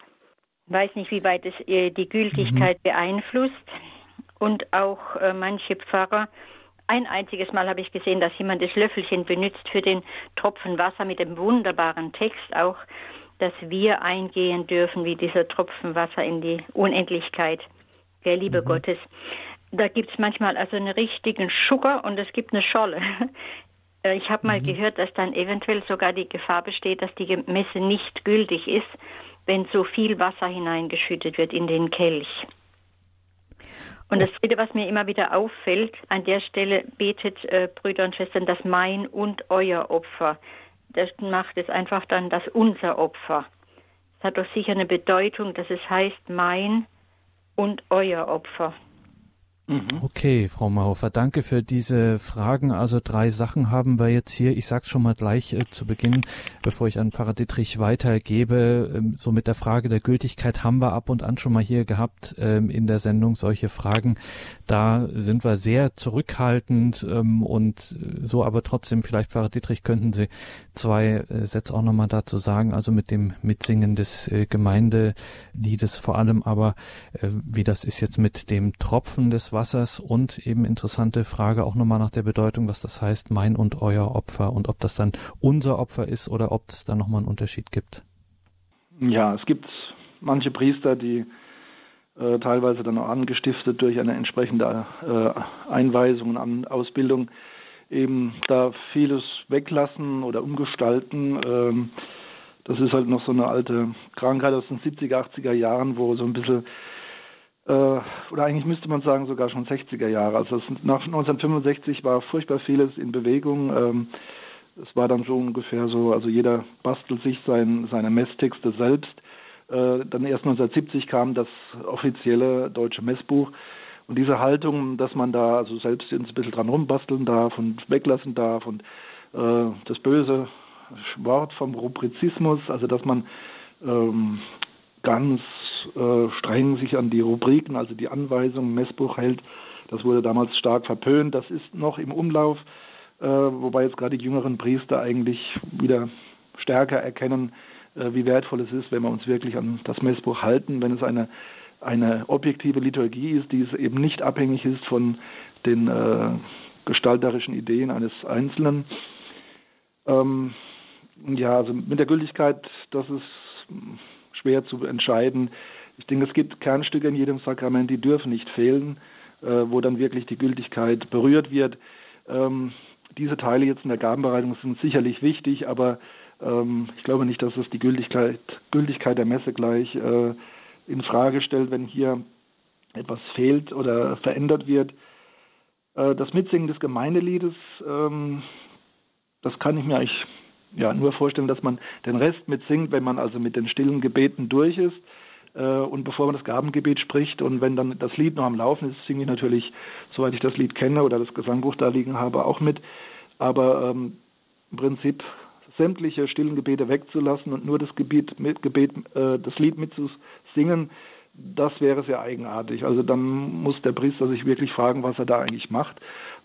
Ich weiß nicht, wie weit es die Gültigkeit beeinflusst. Und auch manche Pfarrer, ein einziges Mal habe ich gesehen, dass jemand das Löffelchen benutzt für den Tropfen Wasser mit dem wunderbaren Text auch, dass wir eingehen dürfen wie dieser Tropfen Wasser in die Unendlichkeit der Liebe Gottes. Da gibt es manchmal also einen richtigen Schucker und es gibt eine Scholle. Ich habe mal gehört, dass dann eventuell sogar die Gefahr besteht, dass die Messe nicht gültig ist, wenn so viel Wasser hineingeschüttet wird in den Kelch. Und das Dritte, was mir immer wieder auffällt, an der Stelle betet Brüder und Schwestern, das mein und euer Opfer. Das macht es einfach dann das unser Opfer. Das hat doch sicher eine Bedeutung, dass es heißt mein und euer Opfer. Okay, Frau Marhofer, danke für diese Fragen. Also drei Sachen haben wir jetzt hier. Ich sage schon mal gleich zu Beginn, bevor ich an Pfarrer Dittrich weitergebe, so mit der Frage der Gültigkeit haben wir ab und an schon mal hier gehabt in der Sendung solche Fragen. Da sind wir sehr zurückhaltend und so, aber trotzdem, vielleicht, Pfarrer Dittrich, könnten Sie zwei Sätze auch nochmal dazu sagen, also mit dem Mitsingen des Gemeindeliedes vor allem, aber wie das ist jetzt mit dem Tropfen des Wassers und eben interessante Frage auch nochmal nach der Bedeutung, was das heißt, mein und euer Opfer, und ob das dann unser Opfer ist oder ob es da nochmal einen Unterschied gibt. Ja, es gibt manche Priester, die teilweise dann auch angestiftet durch eine entsprechende Einweisung und Ausbildung eben da vieles weglassen oder umgestalten. Das ist halt noch so eine alte Krankheit aus den 70er, 80er Jahren, wo so ein bisschen, oder eigentlich müsste man sagen sogar schon 60er Jahre. Also nach 1965 war furchtbar vieles in Bewegung. Es war dann so ungefähr so, also jeder bastelt sich seine Messtexte selbst. Dann erst 1970 kam das offizielle deutsche Messbuch. Und diese Haltung, dass man da also selbst ein bisschen dran rumbasteln darf und weglassen darf und das böse Wort vom Rubrizismus, also dass man ganz streng sich an die Rubriken, also die Anweisungen, Messbuch hält. Das wurde damals stark verpönt. Das ist noch im Umlauf, wobei jetzt gerade die jüngeren Priester eigentlich wieder stärker erkennen, wie wertvoll es ist, wenn wir uns wirklich an das Messbuch halten, wenn es eine objektive Liturgie ist, die es eben nicht abhängig ist von den gestalterischen Ideen eines Einzelnen. Ja, also mit der Gültigkeit, das ist schwer zu entscheiden. Ich denke, es gibt Kernstücke in jedem Sakrament, die dürfen nicht fehlen, wo dann wirklich die Gültigkeit berührt wird. Diese Teile jetzt in der Gabenbereitung sind sicherlich wichtig, aber Ich glaube nicht, dass es die Gültigkeit der Messe gleich in Frage stellt, wenn hier etwas fehlt oder verändert wird. Das Mitsingen des Gemeindeliedes, das kann ich mir eigentlich nur vorstellen, dass man den Rest mitsingt, wenn man also mit den stillen Gebeten durch ist und bevor man das Gabengebet spricht. Und wenn dann das Lied noch am Laufen ist, singe ich natürlich, soweit ich das Lied kenne oder das Gesangbuch da liegen habe, auch mit. Aber im Prinzip sämtliche stillen Gebete wegzulassen und nur das Lied mitzusingen, das wäre sehr eigenartig. Also dann muss der Priester sich wirklich fragen, was er da eigentlich macht,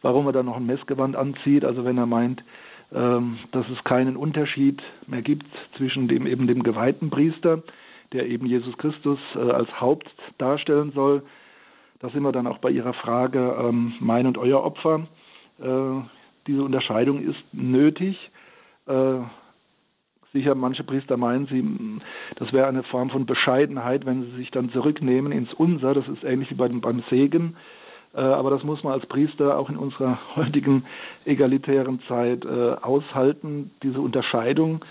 warum er da noch ein Messgewand anzieht. Also wenn er meint, dass es keinen Unterschied mehr gibt zwischen dem geweihten Priester, der eben Jesus Christus als Haupt darstellen soll. Da sind wir dann auch bei Ihrer Frage, mein und euer Opfer. Diese Unterscheidung ist nötig. Sicher, manche Priester meinen, das wäre eine Form von Bescheidenheit, wenn sie sich dann zurücknehmen ins Unser. Das ist ähnlich wie beim Segen. Aber das muss man als Priester auch in unserer heutigen egalitären Zeit aushalten, diese Unterscheidung.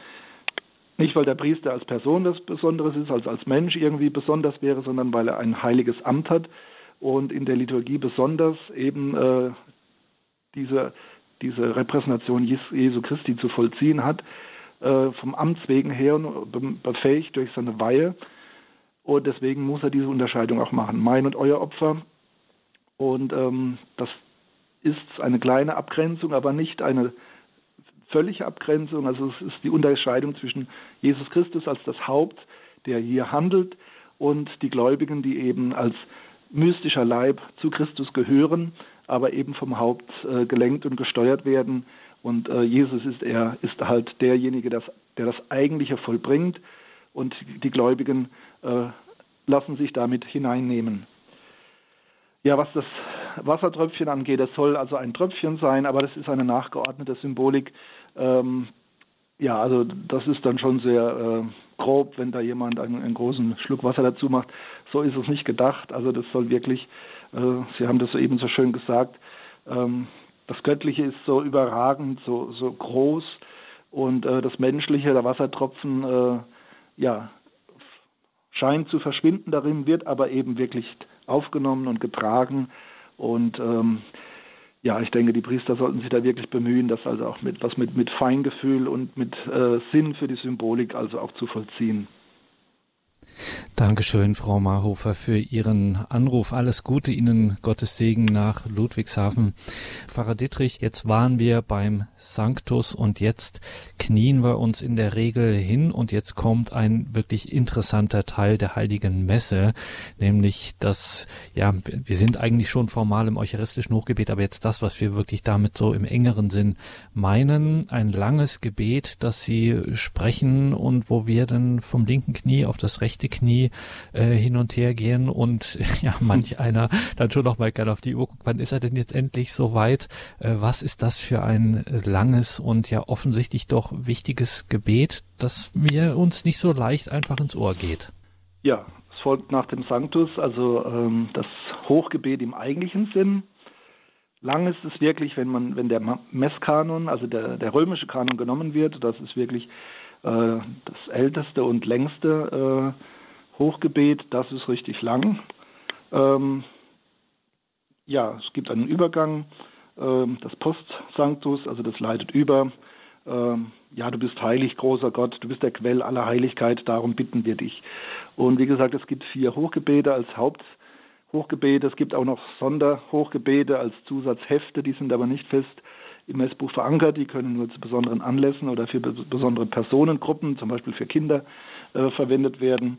Nicht, weil der Priester als Person das Besonderes ist, als Mensch irgendwie besonders wäre, sondern weil er ein heiliges Amt hat und in der Liturgie besonders eben diese Repräsentation Jesu Christi zu vollziehen hat. Vom Amts wegen her befähigt durch seine Weihe, und deswegen muss er diese Unterscheidung auch machen, mein und euer Opfer, und das ist eine kleine Abgrenzung, aber nicht eine völlige Abgrenzung, also es ist die Unterscheidung zwischen Jesus Christus als das Haupt, der hier handelt, und die Gläubigen, die eben als mystischer Leib zu Christus gehören, aber eben vom Haupt gelenkt und gesteuert werden. Und Jesus ist halt derjenige, der das Eigentliche vollbringt, und die Gläubigen lassen sich damit hineinnehmen. Ja, was das Wassertröpfchen angeht, das soll also ein Tröpfchen sein, aber das ist eine nachgeordnete Symbolik. Also das ist dann schon sehr grob, wenn da jemand einen großen Schluck Wasser dazu macht. So ist es nicht gedacht. Also das soll wirklich, Sie haben das eben so schön gesagt, das Göttliche ist so überragend, so groß, und das Menschliche, der Wassertropfen, scheint zu verschwinden darin, wird aber eben wirklich aufgenommen und getragen. Und ich denke, die Priester sollten sich da wirklich bemühen, das also auch mit Feingefühl und mit Sinn für die Symbolik also auch zu vollziehen. Dankeschön, Frau Marhofer, für Ihren Anruf. Alles Gute Ihnen, Gottes Segen nach Ludwigshafen. Pfarrer Dittrich, jetzt waren wir beim Sanctus und jetzt knien wir uns in der Regel hin, und jetzt kommt ein wirklich interessanter Teil der Heiligen Messe, nämlich das, wir sind eigentlich schon formal im eucharistischen Hochgebet, aber jetzt das, was wir wirklich damit so im engeren Sinn meinen, ein langes Gebet, das Sie sprechen und wo wir dann vom linken Knie auf das rechte Knie hin und her gehen und manch einer dann schon noch mal gerne auf die Uhr guckt, wann ist er denn jetzt endlich so weit? Was ist das für ein langes und offensichtlich doch wichtiges Gebet, das mir uns nicht so leicht einfach ins Ohr geht? Ja, es folgt nach dem Sanctus, also das Hochgebet im eigentlichen Sinn. Lang ist es wirklich, wenn der Messkanon, also der römische Kanon genommen wird, das ist wirklich das älteste und längste Hochgebet, das ist richtig lang. Es gibt einen Übergang, das Post-Sanctus, also das leitet über. Du bist heilig, großer Gott, du bist der Quell aller Heiligkeit, darum bitten wir dich. Und wie gesagt, es gibt 4 Hochgebete als Haupthochgebete. Es gibt auch noch Sonderhochgebete als Zusatzhefte, die sind aber nicht fest im Messbuch verankert, die können nur zu besonderen Anlässen oder für besondere Personengruppen, zum Beispiel für Kinder, verwendet werden.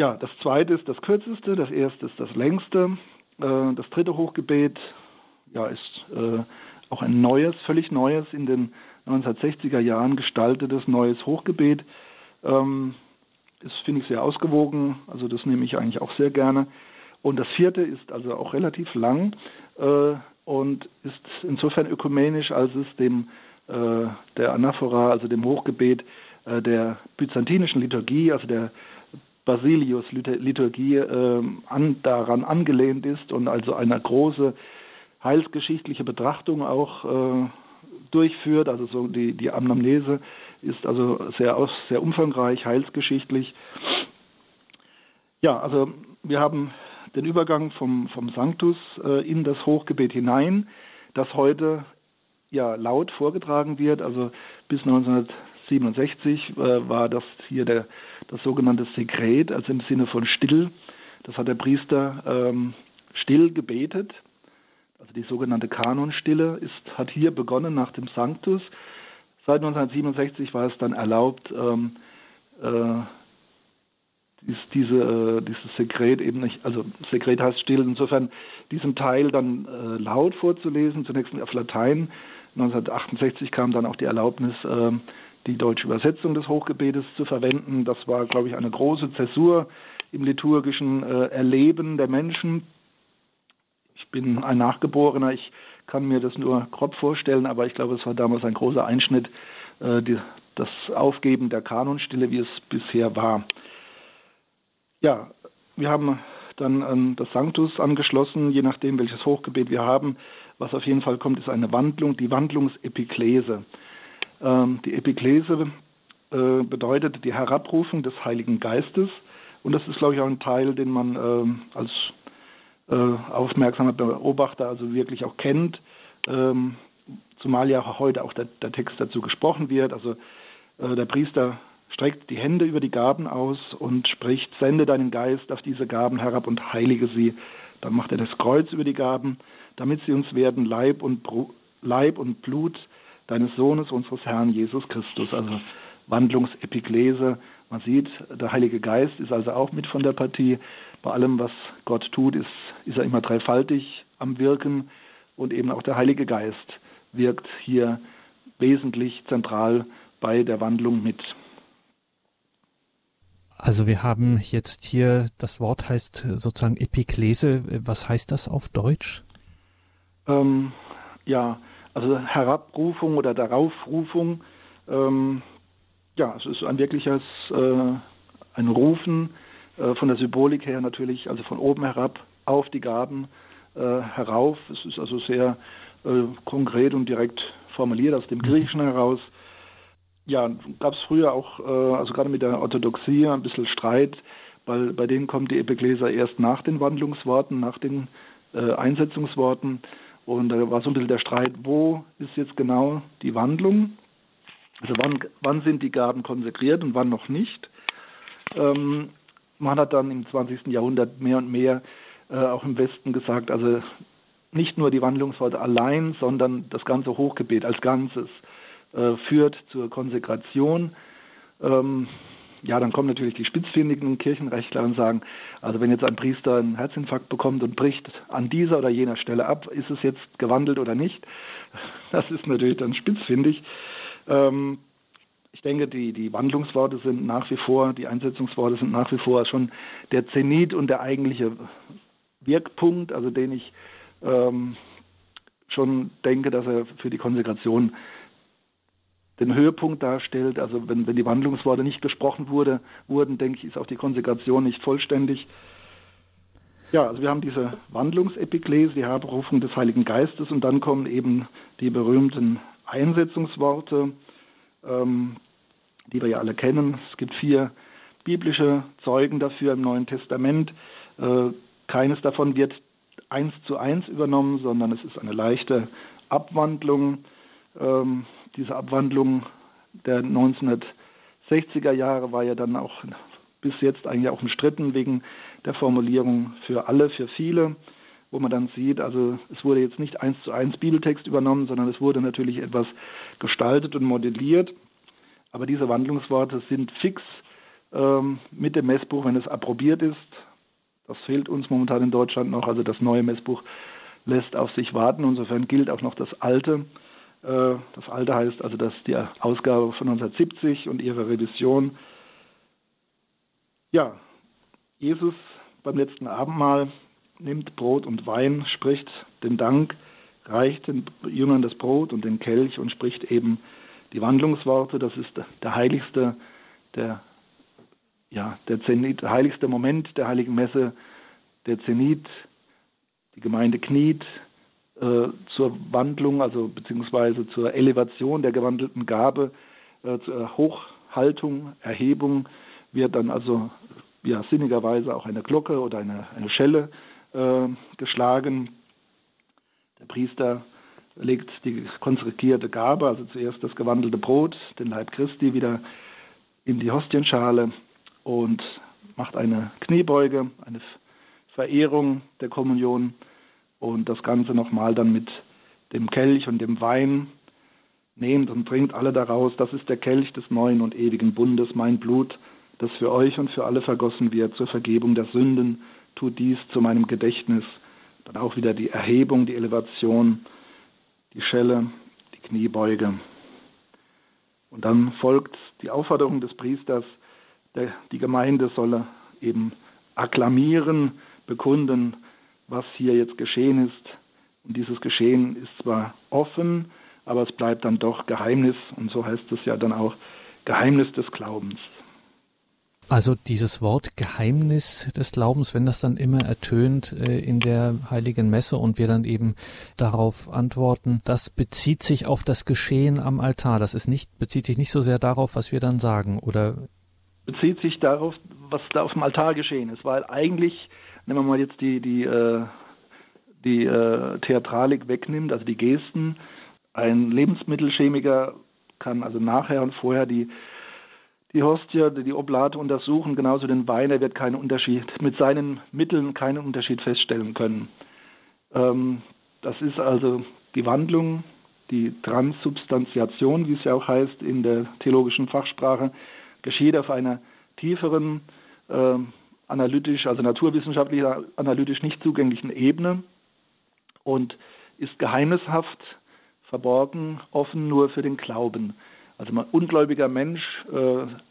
Ja, das zweite ist das kürzeste, das erste ist das längste. Das dritte Hochgebet ist auch ein neues, völlig neues, in den 1960er Jahren gestaltetes neues Hochgebet. Das finde ich sehr ausgewogen, also das nehme ich eigentlich auch sehr gerne. Und das vierte ist also auch relativ lang, und ist insofern ökumenisch, als es der Anaphora, also dem Hochgebet der byzantinischen Liturgie, also der Basilius-Liturgie, daran angelehnt ist und also eine große heilsgeschichtliche Betrachtung auch durchführt. Also so die Anamnese ist also sehr umfangreich, heilsgeschichtlich. Ja, also wir haben den Übergang vom Sanctus in das Hochgebet hinein, das heute ja laut vorgetragen wird. Also bis 1967 war das hier das sogenannte Sekret, also im Sinne von still. Das hat der Priester still gebetet. Also die sogenannte Kanonstille hat hier begonnen nach dem Sanctus. Seit 1967 war es dann erlaubt, dieses Sekret eben nicht, also Sekret heißt still, insofern diesem Teil dann laut vorzulesen, zunächst auf Latein. 1968 kam dann auch die Erlaubnis, die deutsche Übersetzung des Hochgebetes zu verwenden. Das war, glaube ich, eine große Zäsur im liturgischen Erleben der Menschen. Ich bin ein Nachgeborener, ich kann mir das nur grob vorstellen, aber ich glaube, es war damals ein großer Einschnitt, das Aufgeben der Kanonstille, wie es bisher war. Ja, wir haben dann an das Sanctus angeschlossen, je nachdem, welches Hochgebet wir haben. Was auf jeden Fall kommt, ist eine Wandlung, die Wandlungsepiklese. Die Epiklese bedeutet die Herabrufung des Heiligen Geistes. Und das ist, glaube ich, auch ein Teil, den man als aufmerksamer Beobachter also wirklich auch kennt. Zumal ja heute auch der Text dazu gesprochen wird. Also der Priester streckt die Hände über die Gaben aus und spricht: Sende deinen Geist auf diese Gaben herab und heilige sie. Dann macht er das Kreuz über die Gaben, damit sie uns werden Leib und Blut deines Sohnes, unseres Herrn Jesus Christus. Also Wandlungsepiklese. Man sieht, der Heilige Geist ist also auch mit von der Partie. Bei allem, was Gott tut, ist er immer dreifaltig am Wirken. Und eben auch der Heilige Geist wirkt hier wesentlich zentral bei der Wandlung mit. Also wir haben jetzt hier, das Wort heißt sozusagen Epiklese. Was heißt das auf Deutsch? Ja, also Herabrufung oder Daraufrufung. Ja, es ist ein wirkliches ein Rufen von der Symbolik her natürlich, also von oben herab auf die Gaben herauf. Es ist also sehr konkret und direkt formuliert aus dem Griechischen heraus. Ja, gab es früher auch, also gerade mit der Orthodoxie, ein bisschen Streit, weil bei denen kommt die Epiklese erst nach den Wandlungsworten, nach den Einsetzungsworten. Und da war so ein bisschen der Streit, wo ist jetzt genau die Wandlung? Also wann sind die Gaben konsekriert und wann noch nicht? Man hat dann im 20. Jahrhundert mehr und mehr auch im Westen gesagt, also nicht nur die Wandlungsworte allein, sondern das ganze Hochgebet als Ganzes führt zur Konsekration. Ja, dann kommen natürlich die spitzfindigen Kirchenrechtler und sagen, also wenn jetzt ein Priester einen Herzinfarkt bekommt und bricht an dieser oder jener Stelle ab, ist es jetzt gewandelt oder nicht? Das ist natürlich dann spitzfindig. Ich denke, die Wandlungsworte sind nach wie vor, die Einsetzungsworte sind nach wie vor schon der Zenit und der eigentliche Wirkpunkt, also den ich schon denke, dass er für die Konsekration den Höhepunkt darstellt. Also wenn die Wandlungsworte nicht gesprochen wurden, denke ich, ist auch die Konsekration nicht vollständig. Ja, also wir haben diese Wandlungsepiklese, die Herberufung des Heiligen Geistes, und dann kommen eben die berühmten Einsetzungsworte, die wir ja alle kennen. Es gibt 4 biblische Zeugen dafür im Neuen Testament. Keines davon wird 1:1 übernommen, sondern es ist eine leichte Abwandlung. Diese Abwandlung der 1960er Jahre war ja dann auch bis jetzt eigentlich auch umstritten wegen der Formulierung für alle, für viele, wo man dann sieht, also es wurde jetzt nicht 1:1 Bibeltext übernommen, sondern es wurde natürlich etwas gestaltet und modelliert. Aber diese Wandlungsworte sind fix mit dem Messbuch, wenn es approbiert ist. Das fehlt uns momentan in Deutschland noch, also das neue Messbuch lässt auf sich warten. Insofern gilt auch noch das alte. Das alte heißt also, dass die Ausgabe von 1970 und ihre Revision. Ja, Jesus beim letzten Abendmahl nimmt Brot und Wein, spricht den Dank, reicht den Jüngern das Brot und den Kelch und spricht eben die Wandlungsworte. Das ist der heiligste, der Zenit, der heiligste Moment der Heiligen Messe, der Zenit. Die Gemeinde kniet, zur Wandlung, also beziehungsweise zur Elevation der gewandelten Gabe, zur Hochhaltung, Erhebung, wird dann also ja sinnigerweise auch eine Glocke oder eine Schelle geschlagen. Der Priester legt die konsekrierte Gabe, also zuerst das gewandelte Brot, den Leib Christi, wieder in die Hostienschale und macht eine Kniebeuge, eine Verehrung der Kommunion und das Ganze nochmal dann mit dem Kelch und dem Wein. Nehmt und trinkt alle daraus, das ist der Kelch des neuen und ewigen Bundes, mein Blut, das für euch und für alle vergossen wird, zur Vergebung der Sünden, tut dies zu meinem Gedächtnis. Dann auch wieder die Erhebung, die Elevation, die Schelle, die Kniebeuge. Und dann folgt die Aufforderung des Priesters, die Gemeinde solle eben akklamieren, bekunden, was hier jetzt geschehen ist. Und dieses Geschehen ist zwar offen, aber es bleibt dann doch Geheimnis. Und so heißt es ja dann auch Geheimnis des Glaubens. Also dieses Wort Geheimnis des Glaubens, wenn das dann immer ertönt in der Heiligen Messe und wir dann eben darauf antworten, das bezieht sich auf das Geschehen am Altar. Das ist nicht, bezieht sich nicht so sehr darauf, was wir dann sagen, oder? Bezieht sich darauf, was da auf dem Altar geschehen ist, weil eigentlich, wenn man mal jetzt die Theatralik wegnimmt, also die Gesten, ein Lebensmittelchemiker kann also nachher und vorher die Hostie, die Oblate untersuchen, genauso den Wein, er wird keinen Unterschied, mit seinen Mitteln keinen Unterschied feststellen können. Das ist also die Wandlung, die Transubstantiation, wie es ja auch heißt in der theologischen Fachsprache, geschieht auf einer tieferen, analytisch, also naturwissenschaftlich analytisch nicht zugänglichen Ebene und ist geheimnishaft, verborgen, offen nur für den Glauben. Also ein ungläubiger Mensch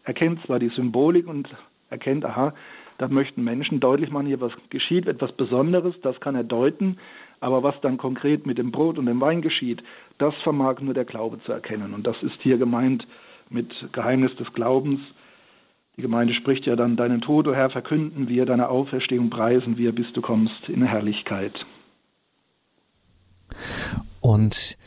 erkennt zwar die Symbolik und erkennt, aha, da möchten Menschen deutlich machen, hier was geschieht, etwas Besonderes, das kann er deuten, aber was dann konkret mit dem Brot und dem Wein geschieht, das vermag nur der Glaube zu erkennen. Und das ist hier gemeint mit Geheimnis des Glaubens. Die Gemeinde spricht ja dann, deinen Tod, o Herr, verkünden wir, deine Auferstehung preisen wir, bis du kommst in Herrlichkeit. Und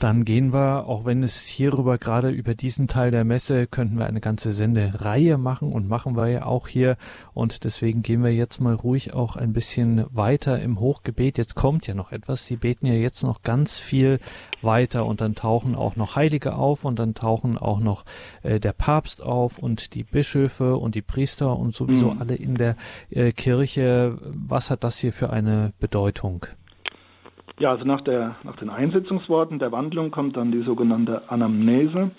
dann gehen wir, auch wenn es hierüber gerade über diesen Teil der Messe, könnten wir eine ganze Sendereihe machen und machen wir ja auch hier. Und deswegen gehen wir jetzt mal ruhig auch ein bisschen weiter im Hochgebet. Jetzt kommt ja noch etwas. Sie beten ja jetzt noch ganz viel weiter und dann tauchen auch noch Heilige auf und dann tauchen auch noch der Papst auf und die Bischöfe und die Priester und sowieso alle in der Kirche. Was hat das hier für eine Bedeutung? Ja, also nach den Einsetzungsworten der Wandlung kommt dann die sogenannte Anamnese.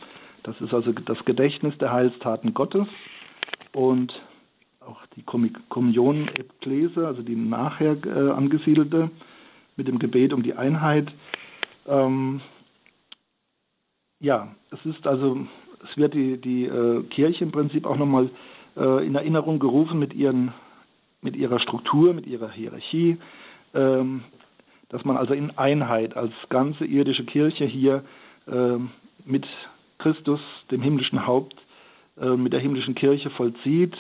Das ist also das Gedächtnis der Heilstaten Gottes und auch die Kommunion Ekklese, also die nachher angesiedelte, mit dem Gebet um die Einheit. Es wird die Kirche im Prinzip auch nochmal in Erinnerung gerufen mit ihrer Struktur, mit ihrer Hierarchie, dass man also in Einheit als ganze irdische Kirche hier mit Christus, dem himmlischen Haupt, mit der himmlischen Kirche vollzieht.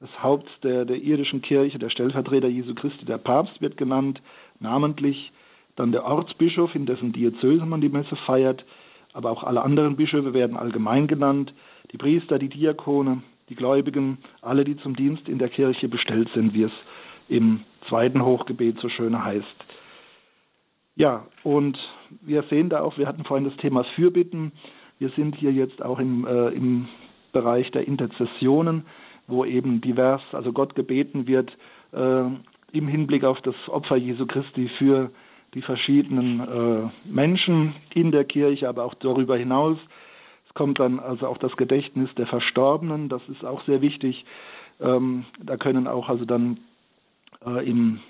Das Haupt der irdischen Kirche, der Stellvertreter Jesu Christi, der Papst, wird genannt, namentlich dann der Ortsbischof, in dessen Diözese man die Messe feiert, aber auch alle anderen Bischöfe werden allgemein genannt, die Priester, die Diakone, die Gläubigen, alle, die zum Dienst in der Kirche bestellt sind, wie es im zweiten Hochgebet so schön heißt. Ja, und wir sehen da auch, wir hatten vorhin das Thema Fürbitten. Wir sind hier jetzt auch im Bereich der Interzessionen, wo eben divers, also Gott gebeten wird, im Hinblick auf das Opfer Jesu Christi für die verschiedenen Menschen in der Kirche, aber auch darüber hinaus. Es kommt dann also auch das Gedächtnis der Verstorbenen, das ist auch sehr wichtig. Da können auch also dann im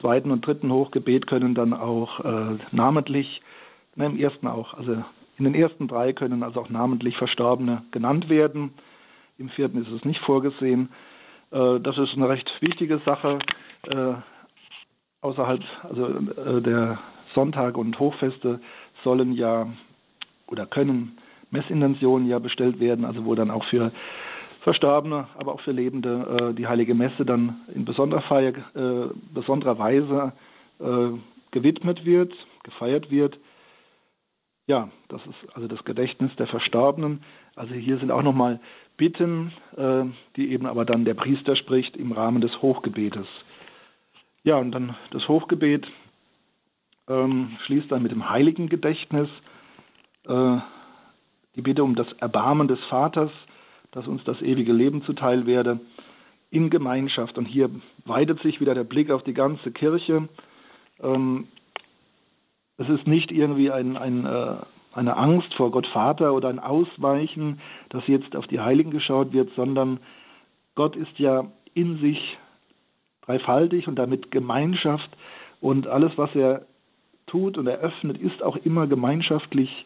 zweiten und dritten Hochgebet können dann auch namentlich, im ersten auch, also in den ersten drei können also auch namentlich Verstorbene genannt werden. Im vierten ist es nicht vorgesehen. Das ist eine recht wichtige Sache. Außerhalb der Sonntage und Hochfeste sollen ja oder können Messintentionen ja bestellt werden, also wo dann auch für Verstorbene, aber auch für Lebende die Heilige Messe dann in besonderer Weise gewidmet wird, gefeiert wird. Ja, das ist also das Gedächtnis der Verstorbenen. Also hier sind auch nochmal Bitten, die eben aber dann der Priester spricht im Rahmen des Hochgebetes. Ja, und dann das Hochgebet schließt dann mit dem heiligen Gedächtnis die Bitte um das Erbarmen des Vaters, dass uns das ewige Leben zuteil werde, in Gemeinschaft. Und hier weitet sich wieder der Blick auf die ganze Kirche. Es ist nicht irgendwie eine Angst vor Gott Vater oder ein Ausweichen, dass jetzt auf die Heiligen geschaut wird, sondern Gott ist ja in sich dreifaltig und damit Gemeinschaft, und alles, was er tut und eröffnet, ist auch immer gemeinschaftlich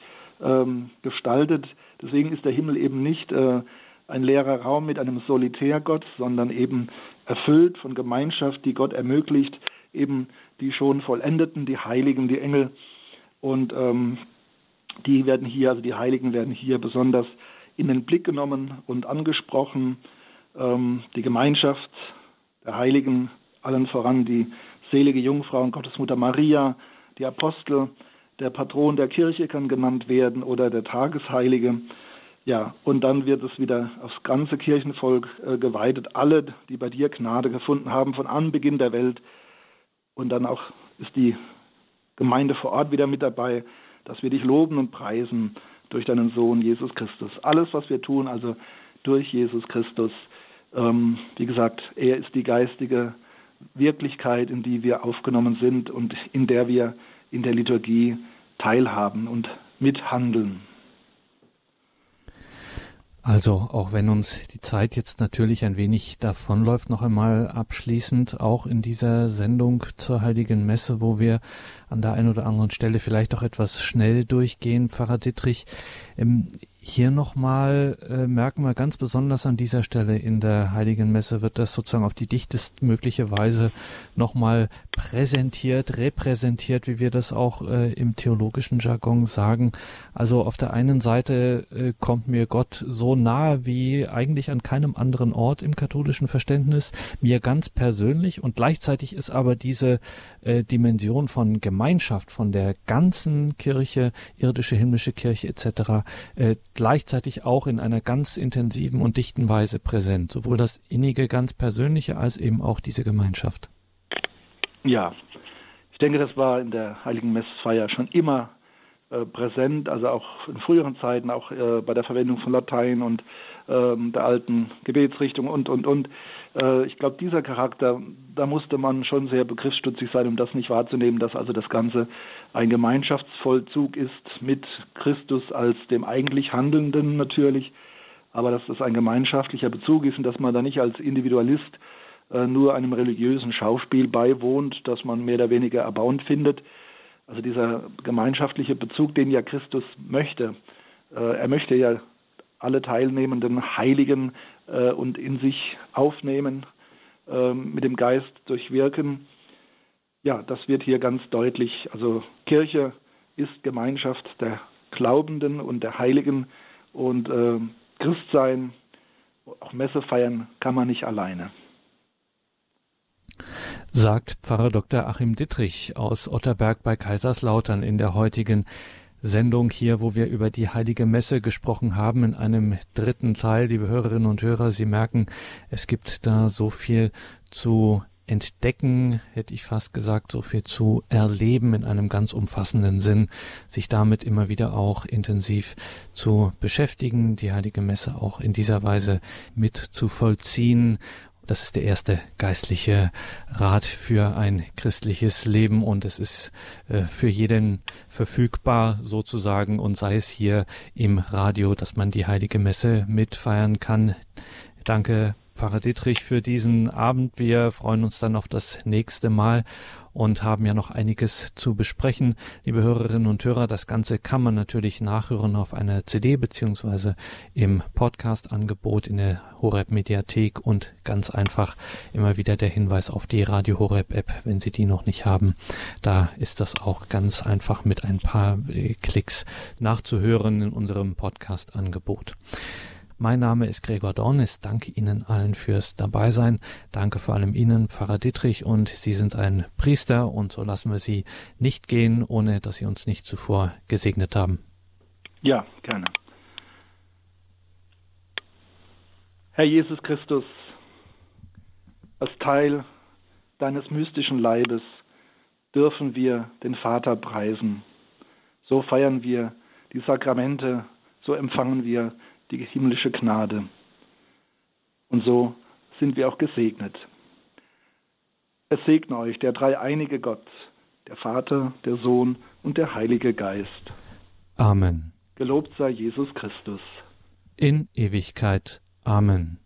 gestaltet. Deswegen ist der Himmel eben nicht ein leerer Raum mit einem Solitärgott, sondern eben erfüllt von Gemeinschaft, die Gott ermöglicht, eben die schon Vollendeten, die Heiligen, die Engel, und die Heiligen werden hier besonders in den Blick genommen und angesprochen. Die Gemeinschaft der Heiligen, allen voran die selige Jungfrau und Gottesmutter Maria, die Apostel, der Patron der Kirche kann genannt werden oder der Tagesheilige. Ja, und dann wird es wieder aufs ganze Kirchenvolk geweitet. Alle, die bei dir Gnade gefunden haben von Anbeginn der Welt. Und dann auch ist die Gemeinde vor Ort wieder mit dabei, dass wir dich loben und preisen durch deinen Sohn Jesus Christus. Alles, was wir tun, also durch Jesus Christus. Wie gesagt, er ist die geistige Wirklichkeit, in die wir aufgenommen sind und in der wir in der Liturgie teilhaben und mithandeln. Also, auch wenn uns die Zeit jetzt natürlich ein wenig davonläuft, noch einmal abschließend auch in dieser Sendung zur Heiligen Messe, wo wir an der einen oder anderen Stelle vielleicht auch etwas schnell durchgehen, Pfarrer Dittrich. Hier nochmal merken wir ganz besonders an dieser Stelle in der Heiligen Messe wird das sozusagen auf die dichtestmögliche Weise nochmal präsentiert, repräsentiert, wie wir das auch im theologischen Jargon sagen. Also auf der einen Seite kommt mir Gott so nahe wie eigentlich an keinem anderen Ort im katholischen Verständnis, mir ganz persönlich, und gleichzeitig ist aber diese Dimension von Gemeinschaft, von der ganzen Kirche, irdische, himmlische Kirche etc., gleichzeitig auch in einer ganz intensiven und dichten Weise präsent. Sowohl das innige, ganz persönliche, als eben auch diese Gemeinschaft. Ja, ich denke, das war in der Heiligen Messfeier schon immer präsent, also auch in früheren Zeiten, auch bei der Verwendung von Latein und der alten Gebetsrichtung und. Ich glaube, dieser Charakter, da musste man schon sehr begriffsstutzig sein, um das nicht wahrzunehmen, dass also das Ganze ein Gemeinschaftsvollzug ist mit Christus als dem eigentlich Handelnden natürlich, aber dass das ein gemeinschaftlicher Bezug ist und dass man da nicht als Individualist nur einem religiösen Schauspiel beiwohnt, das man mehr oder weniger erbauend findet. Also dieser gemeinschaftliche Bezug, den ja Christus möchte, er möchte ja alle teilnehmenden Heiligen und in sich aufnehmen, mit dem Geist durchwirken. Ja, das wird hier ganz deutlich. Also Kirche ist Gemeinschaft der Glaubenden und der Heiligen, und Christsein, auch Messe feiern, kann man nicht alleine. Sagt Pfarrer Dr. Achim Dittrich aus Otterberg bei Kaiserslautern in der heutigen Sendung hier, wo wir über die Heilige Messe gesprochen haben, in einem dritten Teil. Liebe Hörerinnen und Hörer, Sie merken, es gibt da so viel zu entdecken, hätte ich fast gesagt, so viel zu erleben in einem ganz umfassenden Sinn, sich damit immer wieder auch intensiv zu beschäftigen, die Heilige Messe auch in dieser Weise mit zu vollziehen. Das ist der erste geistliche Rat für ein christliches Leben, und es ist für jeden verfügbar sozusagen, und sei es hier im Radio, dass man die Heilige Messe mitfeiern kann. Danke, Pfarrer Dittrich, für diesen Abend. Wir freuen uns dann auf das nächste Mal und haben ja noch einiges zu besprechen. Liebe Hörerinnen und Hörer, das Ganze kann man natürlich nachhören auf einer CD beziehungsweise im Podcast-Angebot in der Horeb-Mediathek, und ganz einfach immer wieder der Hinweis auf die Radio Horeb-App, wenn Sie die noch nicht haben. Da ist das auch ganz einfach mit ein paar Klicks nachzuhören in unserem Podcast-Angebot. Mein Name ist Gregor Dornis. Danke Ihnen allen fürs Dabeisein. Danke vor allem Ihnen, Pfarrer Dittrich, und Sie sind ein Priester und so lassen wir Sie nicht gehen, ohne dass Sie uns nicht zuvor gesegnet haben. Ja, gerne. Herr Jesus Christus, als Teil deines mystischen Leibes dürfen wir den Vater preisen. So feiern wir die Sakramente, so empfangen wir die himmlische Gnade. Und so sind wir auch gesegnet. Es segne euch der dreieinige Gott, der Vater, der Sohn und der Heilige Geist. Amen. Gelobt sei Jesus Christus. In Ewigkeit. Amen.